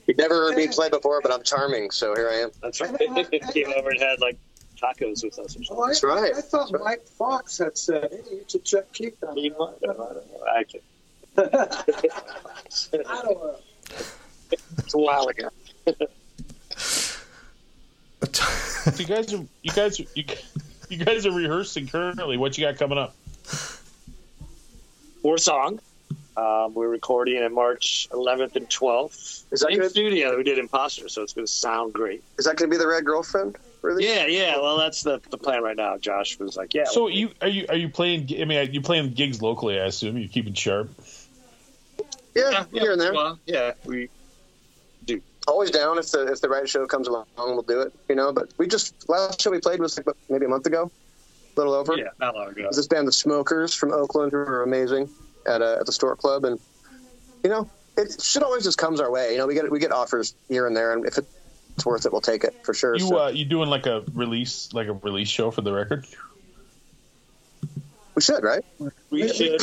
You've never heard me play before, but I'm charming, so here I am. That's right. Came over and had, like, tacos with us or something. Well, that's right. I thought Mike Fox had said, hey, you should check Keith out. You might. I don't know. It's a while ago. You guys are rehearsing currently. What you got coming up? More song. We're recording on March 11th and 12th. Is that in studio that we did Imposter, so it's going to sound great. Is that going to be the Red Girlfriend? Really? Yeah. Well, that's the plan right now. Josh was like, yeah. So are you playing? I mean, you playing gigs locally? I assume you're keeping sharp. Yeah, here and there. Well, yeah, we do. Always down if the right show comes along, we'll do it. You know, but we just last show we played was like maybe a month ago, a little over. Yeah, not long ago. This band, the Smokers from Oakland, who are amazing at the Stork Club, and you know, it shit always just comes our way. You know, we get offers here and there, and if it's worth it, we'll take it for sure. You doing like a release show for the record? We should, right? We should.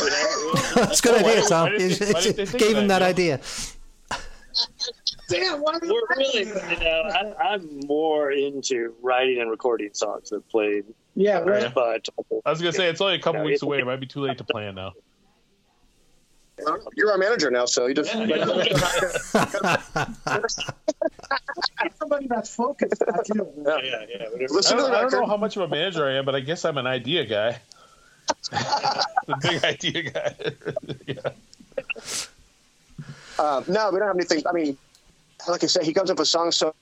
That's a good idea, Tom. Gave him that idea. Damn, I'm more into writing and recording songs than playing. Yeah, right. But I was gonna say it's only a couple weeks away. It might be too late to plan now. You're our manager now, so you just. Somebody that's focused. Yeah. I don't know how much of a manager I am, but I guess I'm an idea guy. The big idea guy. Yeah. No, we don't have anything. I mean, like I said, he comes up with songs so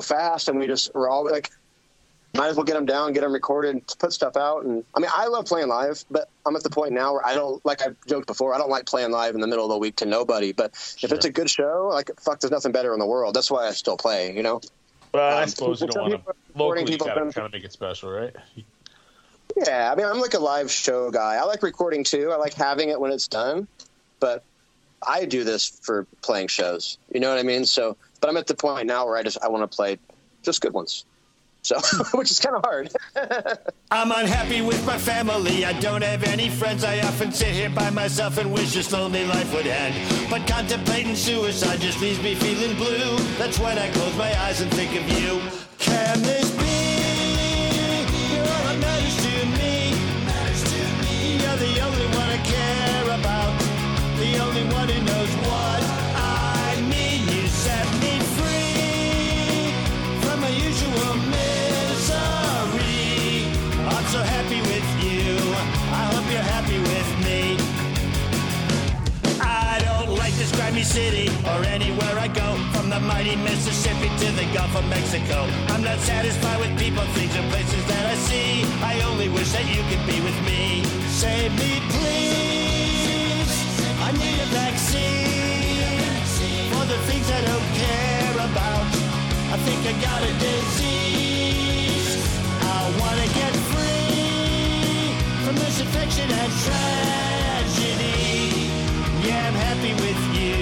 fast, and we're all like, might as well get them down, get them recorded, put stuff out. And I mean, I love playing live, but I'm at the point now where I don't, like I joked before, I don't like playing live in the middle of the week to nobody. But if it's a good show, like fuck, there's nothing better in the world. That's why I still play, you know. Well, I suppose you don't want to. Locally, you gotta kind of make it special, right? Yeah, I mean, I'm like a live show guy. I like recording, too. I like having it when it's done. But I do this for playing shows. You know what I mean? So, but I'm at the point now where I want to play just good ones. So, which is kind of hard. I'm unhappy with my family. I don't have any friends. I often sit here by myself and wish this lonely life would end. But contemplating suicide just leaves me feeling blue. That's when I close my eyes and think of you. Can this be? The only one I care about, the only one who knows what I mean. You set me free from my usual misery. I'm so happy with you, I hope you're happy with me. I don't like this grimy city or anywhere I go, from the mighty Mississippi to the Gulf of Mexico. I'm not satisfied with people, things, and places that I see. I only wish that you could be with me. Save me, please. I need a vaccine for the things I don't care about. I think I got a disease. I wanna get free from this infection and tragedy. Yeah, I'm happy with you.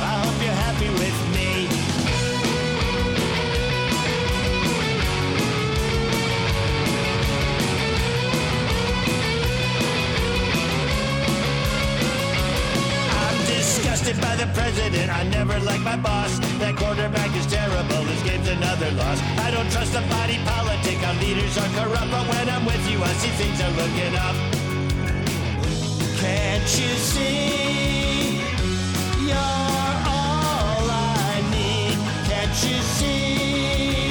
I hope you're happy with me. Disgusted by the president, I never liked my boss. That quarterback is terrible, this game's another loss. I don't trust the body politic, our leaders are corrupt. But when I'm with you, I see things are looking up. Can't you see? You're all I need. Can't you see?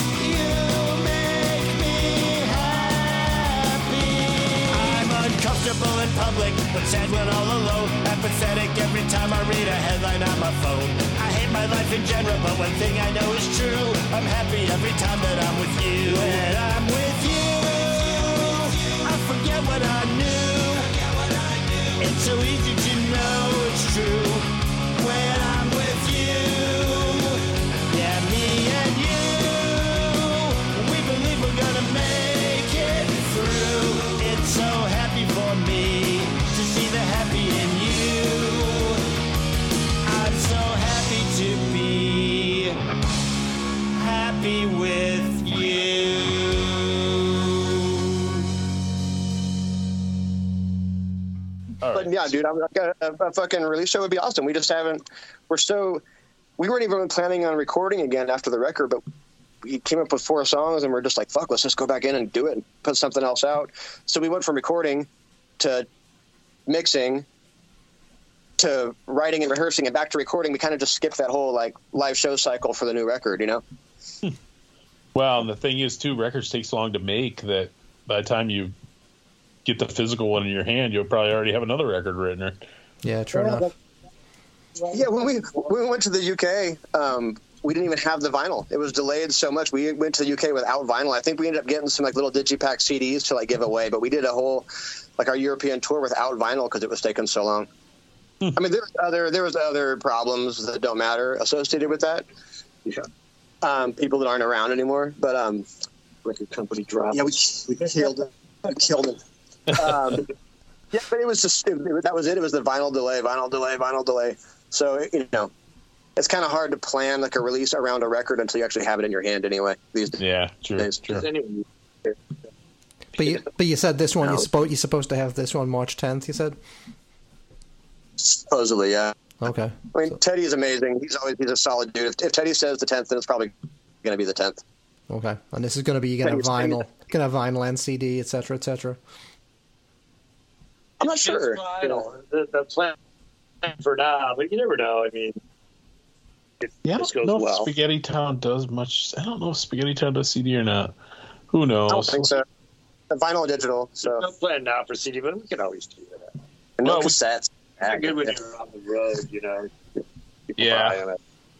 You make me happy. I'm uncomfortable in public, but sad when all alone. Pathetic every time I read a headline on my phone. I hate my life in general, but one thing I know is true. I'm happy every time that I'm with you. And I'm with you, I forget what I knew. It's so easy to know it's true. When I'm with you, yeah, me and you, we believe we're gonna make it through. It's so happy for me to see the happy in you. So happy to be happy with you. All right. yeah, dude, a fucking release show would be awesome. We just haven't. We weren't even planning on recording again after the record, but we came up with 4 songs, and we're just like, fuck, let's just go back in and do it and put something else out. So we went from recording to mixing to writing and rehearsing and back to recording. We kind of just skipped that whole like live show cycle for the new record, you know? Well, and the thing is, too, records take so long to make that by the time you get the physical one in your hand, you'll probably already have another record written. Yeah, true enough. Yeah, when we went to the UK, we didn't even have the vinyl. It was delayed so much. We went to the UK without vinyl. I think we ended up getting some like little digipack CDs to like give away, but we did a whole like our European tour without vinyl because it was taking so long. I mean, there was other problems that don't matter associated with that. Yeah. People that aren't around anymore, but record company dropped. Yeah, we killed it. Yeah, but it was just stupid. That was it. It was the vinyl delay. So you know, it's kind of hard to plan like a release around a record until you actually have it in your hand anyway. These days. Yeah, true. Anyway. But you said this one. No. You're supposed to have this one March 10th. You said. Supposedly, yeah. Okay. I mean, Teddy is amazing. He's a solid dude. If Teddy says the 10th, then it's probably going to be the 10th. Okay, and this is going to be you're going to have vinyl and CD, etc., etc. I'm not sure. You know, the plan for now, but you never know. I mean, I don't know if Spaghetti Town does much. I don't know if Spaghetti Town does CD or not. Who knows? I don't think so. The vinyl digital. So there's no plan now for CD, but we can always do that. And no cassettes. It's good when you're on the road, you know. Yeah.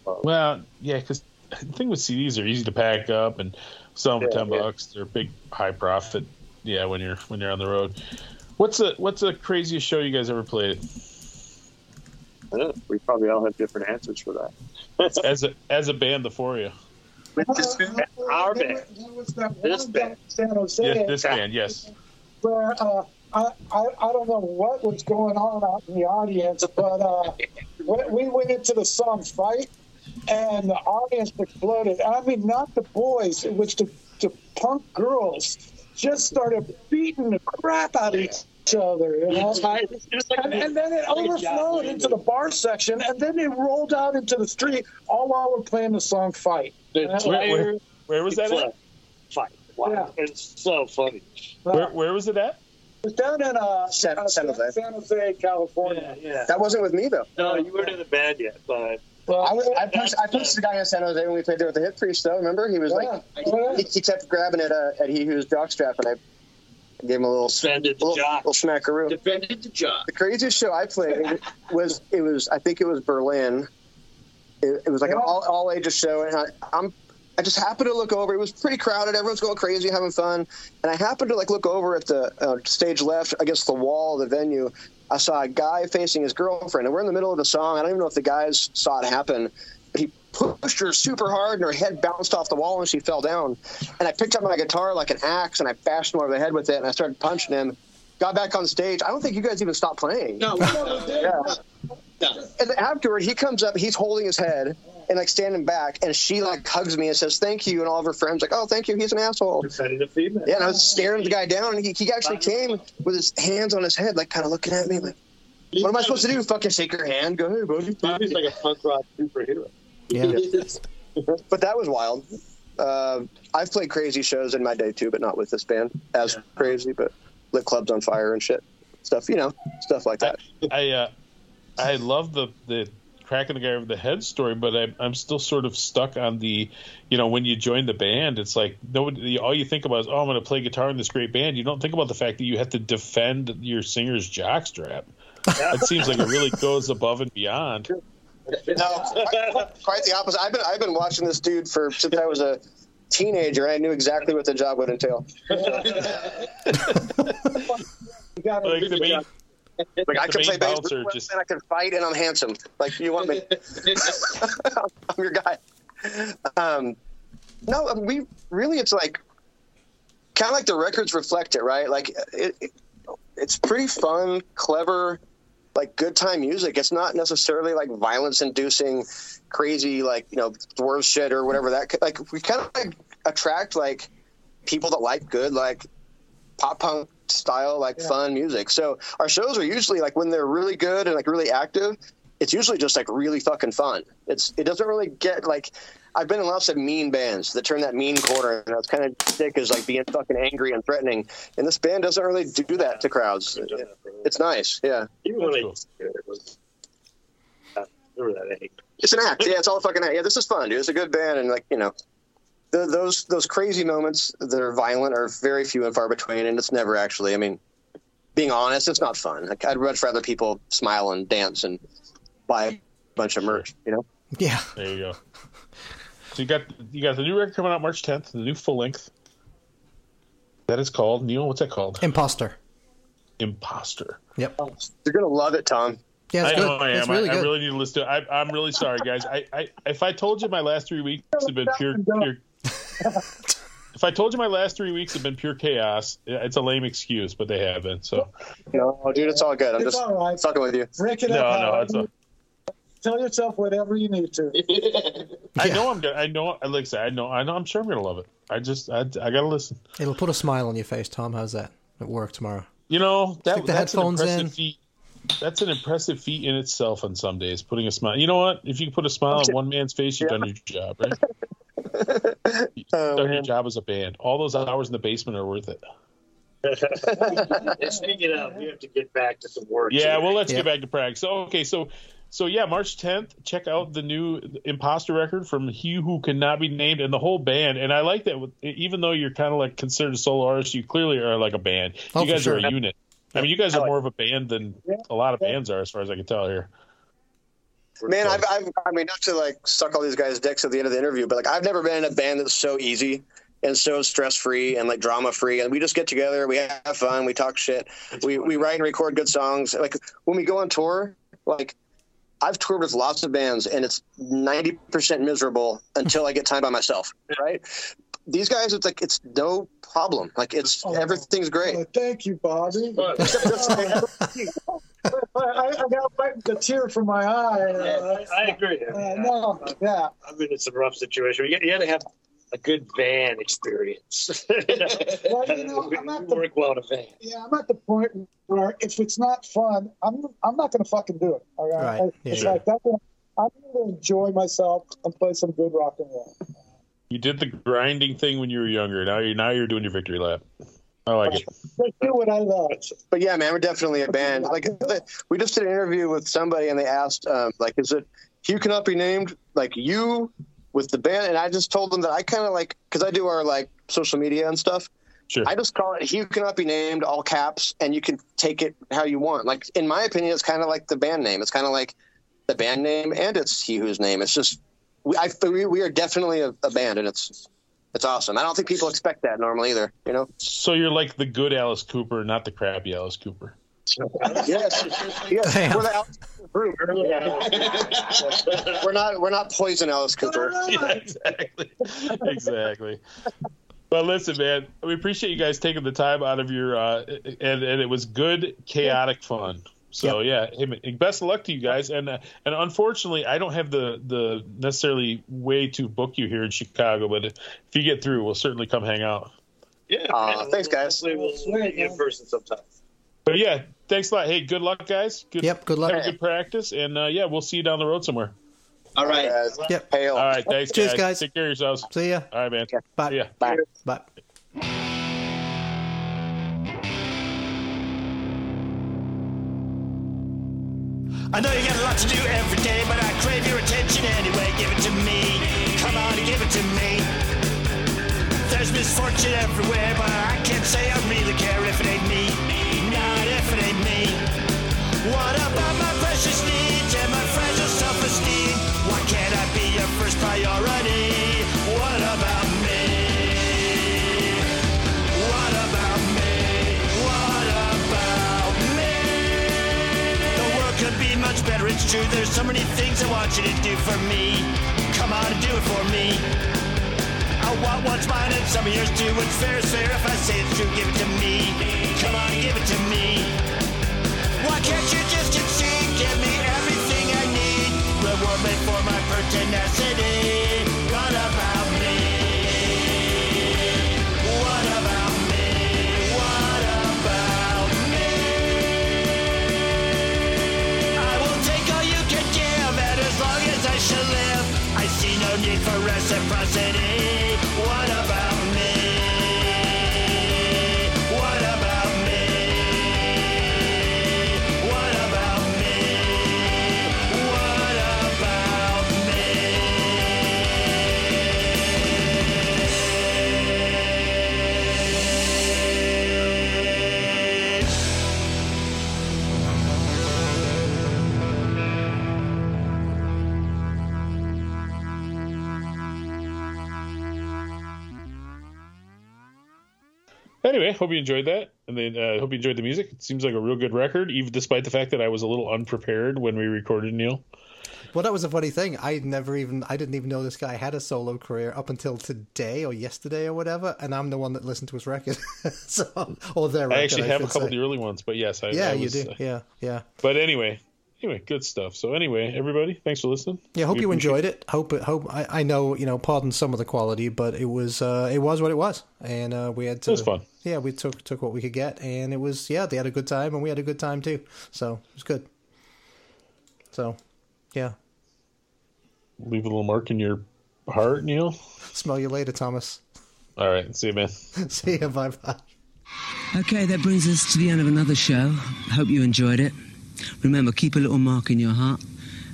Well, yeah, because the thing with CDs, they're easy to pack up and sell them for $10. They're a big high profit. Yeah, when you're on the road. What's the craziest show you guys ever played? I don't know. We probably all have different answers for that. as a band, the four of you. Our band. This band. San Jose. Yeah, this band, yes. Where, I don't know what was going on out in the audience, but we went into the song Fight, and the audience exploded. I mean, not the boys, it was the punk girls just started beating the crap out of each other. You know? And then it overflowed into the bar section, and then it rolled out into the street, all while we're playing the song Fight. Where was that at? Fight. Wow. Yeah. It's so funny. Where was it at? It was down in San Jose, California. Yeah. That wasn't with me, though. No, you weren't in the band yet, but... Well, I pushed the guy in San Jose when we played there with the Hip Priest, though. Remember? He was he kept grabbing at He Who's jockstrap, and I gave him a little... Defended the jock. Little smackaroo. Defended the jock. The craziest show I played was... I think it was Berlin. It was like an all-ages show, and I just happened to look over. It was pretty crowded. Everyone's going crazy, having fun. And I happened to like look over at the stage left against the wall of the venue. I saw a guy facing his girlfriend, and we're in the middle of the song. I don't even know if the guys saw it happen. He pushed her super hard, and her head bounced off the wall, and she fell down. And I picked up my guitar like an axe, and I bashed him over the head with it, and I started punching him. Got back on stage. I don't think you guys even stopped playing. No, we never did. Yeah. No. And afterward, he comes up. He's holding his head and like standing back, and she like hugs me and says thank you, and all of her friends like, oh, thank you, he's an asshole. Yeah, and I was staring the guy down, and he actually came with his hands on his head, like kind of looking at me, like, what am I supposed to do? Fucking shake her hand? Go ahead, buddy. Bobby's like a punk rock superhero. Yeah, but that was wild. I've played crazy shows in my day too, but not with this band as crazy. But lit clubs on fire and shit, stuff, you know, stuff like that. I love the cracking the guy over the head story, but I'm still sort of stuck on the, you know, when you join the band, it's like nobody. All you think about is, oh, I'm going to play guitar in this great band. You don't think about the fact that you have to defend your singer's jockstrap. It seems like it really goes above and beyond. No, quite the opposite. I've been watching this dude since I was a teenager. I knew exactly what the job would entail. Like I can play bass, and I can fight, and I'm handsome. Like you want me? I'm your guy. No, we really. It's like kind of like the records reflect it, right? Like it's pretty fun, clever, like good time music. It's not necessarily like violence-inducing, crazy, like you know, Dwarves shit or whatever. That like we kind of like attract like people that like good like pop punk style, like fun music. So our shows are usually like when they're really good and like really active, it's usually just like really fucking fun. It doesn't really get like, I've been in lots of mean bands that turn that mean corner, and it's kind of sick as like being fucking angry and threatening. And this band doesn't really do that to crowds. It's nice. Yeah. Even when it's an act. Yeah. It's all a fucking act. Yeah. This is fun, dude. It's a good band. And like, you know, those crazy moments that are violent are very few and far between, and it's never actually, I mean, being honest, it's not fun. Like, I'd much rather people smile and dance and buy a bunch of merch, you know? Yeah. There you go. So you got the new record coming out March 10th, the new full length. That is called, Neil, what's that called? Imposter. Yep. You're going to love it, Tom. Yeah, I know I am. I really need to listen to it. I'm really sorry, guys. If I told you my last 3 weeks have been pure if I told you my last 3 weeks have been pure chaos, it's a lame excuse, but they haven't. So no, dude, it's all good. I'm just talking with you. Break it up. No, it's all... Tell yourself whatever you need to. I know I'm good. I know. Like I said, I know. I'm sure I'm gonna love it. I gotta listen. It'll put a smile on your face, Tom. How's that? At work tomorrow. You know that. Stick the headphones in. That's an impressive feat in itself on some days, putting a smile. You know what? If you can put a smile on one man's face, you've done your job, right? You've done your job as a band. All those hours in the basement are worth it. Let's hang it up. We have to get back to some work. Yeah, well, let's get back to practice. So, March 10th, check out the new Imposter record from He Who Cannot Be Named and the whole band. And I like that, even though you're kind of like considered a solo artist, you clearly are like a band. You guys are a unit. I mean, you guys are more of a band than a lot of bands are, as far as I can tell here. Man, I mean, not to like suck all these guys' dicks at the end of the interview, but like I've never been in a band that's so easy and so stress-free and like drama-free, and we just get together, we have fun, we talk shit, we write and record good songs. Like when we go on tour, like I've toured with lots of bands, and it's 90% miserable until I get time by myself, right? These guys, it's like it's no problem. Like it's everything's great. Oh, thank you, Bobby. I got the tear from my eye. I agree. I've been in some rough situation. You had to have a good van experience. Well, you know, work well in a van. Yeah, I'm at the point where if it's not fun, I'm not going to fucking do it. All right. I'm going to enjoy myself and play some good rock and roll. You did the grinding thing when you were younger. Now you're doing your victory lap. I like it. Let's do what I love. But yeah, man, we're definitely a band. Like we just did an interview with somebody, and they asked, like, is it "You Cannot Be Named" like you with the band? And I just told them that I kind of like, because I do our like social media and stuff. Sure. I just call it "You Cannot Be Named" all caps, and you can take it how you want. Like in my opinion, it's kind of like the band name. It's kind of like the band name, and it's He Who's Name. It's just. We are definitely a band, and it's awesome. I don't think people expect that normally either, you know? So you're like the good Alice Cooper, not the crappy Alice Cooper. Yes. Damn. We're the Alice Cooper group. Yeah. We're not Poison Alice Cooper. Yeah, exactly. Well, listen, man, we appreciate you guys taking the time out of your and it was good, chaotic fun. So hey, best of luck to you guys, and unfortunately, I don't have the necessarily way to book you here in Chicago. But if you get through, we'll certainly come hang out. Yeah, thanks, guys. We'll meet in person sometime. But yeah, thanks a lot. Hey, good luck, guys. Good luck. Have a good practice, and we'll see you down the road somewhere. All right. Yep. All right. Thanks, guys. Cheers, guys. Take care of yourselves. See ya. All right, man. Yeah. Bye. Yeah. Bye. Bye. Bye. I know you got a lot to do every day, but I crave your attention anyway. Give it to me. Come on, give it to me. There's misfortune everywhere, but I can't say I really care if it ain't me. Not if it ain't me. What about my precious needs and my fragile self-esteem? Why can't I be your first priority? What about me? What about me? What about me? The world could be much better, it's true. There's so many things I want you to do for me. Come on, do it for me. I want what's mine and some of yours too. What's fair is fair. If I say it's true, give it to me. Come on, give it to me. Why can't you just concede? Give me everything I need. Reward me for my pertinacity. What about me? What about me? What about me? no need for reciprocity. What about me? What about me? What about me? What about Anyway, hope you enjoyed that, and then hope you enjoyed the music. It seems like a real good record, even despite the fact that I was a little unprepared when we recorded Neil. Well, that was a funny thing. I didn't even know this guy had a solo career up until today or yesterday or whatever, and I'm the one that listened to his record, so or their record. I actually have a couple of the early ones, but yes, you do. Yeah. But anyway, good stuff. So anyway, everybody, thanks for listening. Yeah, hope you enjoyed it. I know, pardon some of the quality, but it was what it was, and we had to. It was fun. Yeah, we took what we could get, and it was they had a good time, and we had a good time too. So it was good. So, yeah. Leave a little mark in your heart, Neil. Smell you later, Thomas. All right, see you, man. See you. Bye bye. Okay, that brings us to the end of another show. Hope you enjoyed it. Remember, keep a little mark in your heart,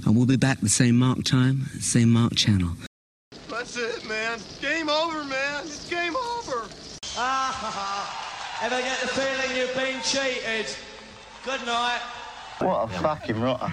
and we'll be back the same mark time, same mark channel. That's it, man. Game over, man. It's game over. Ever get the feeling you've been cheated? Good night. What a fucking rotter.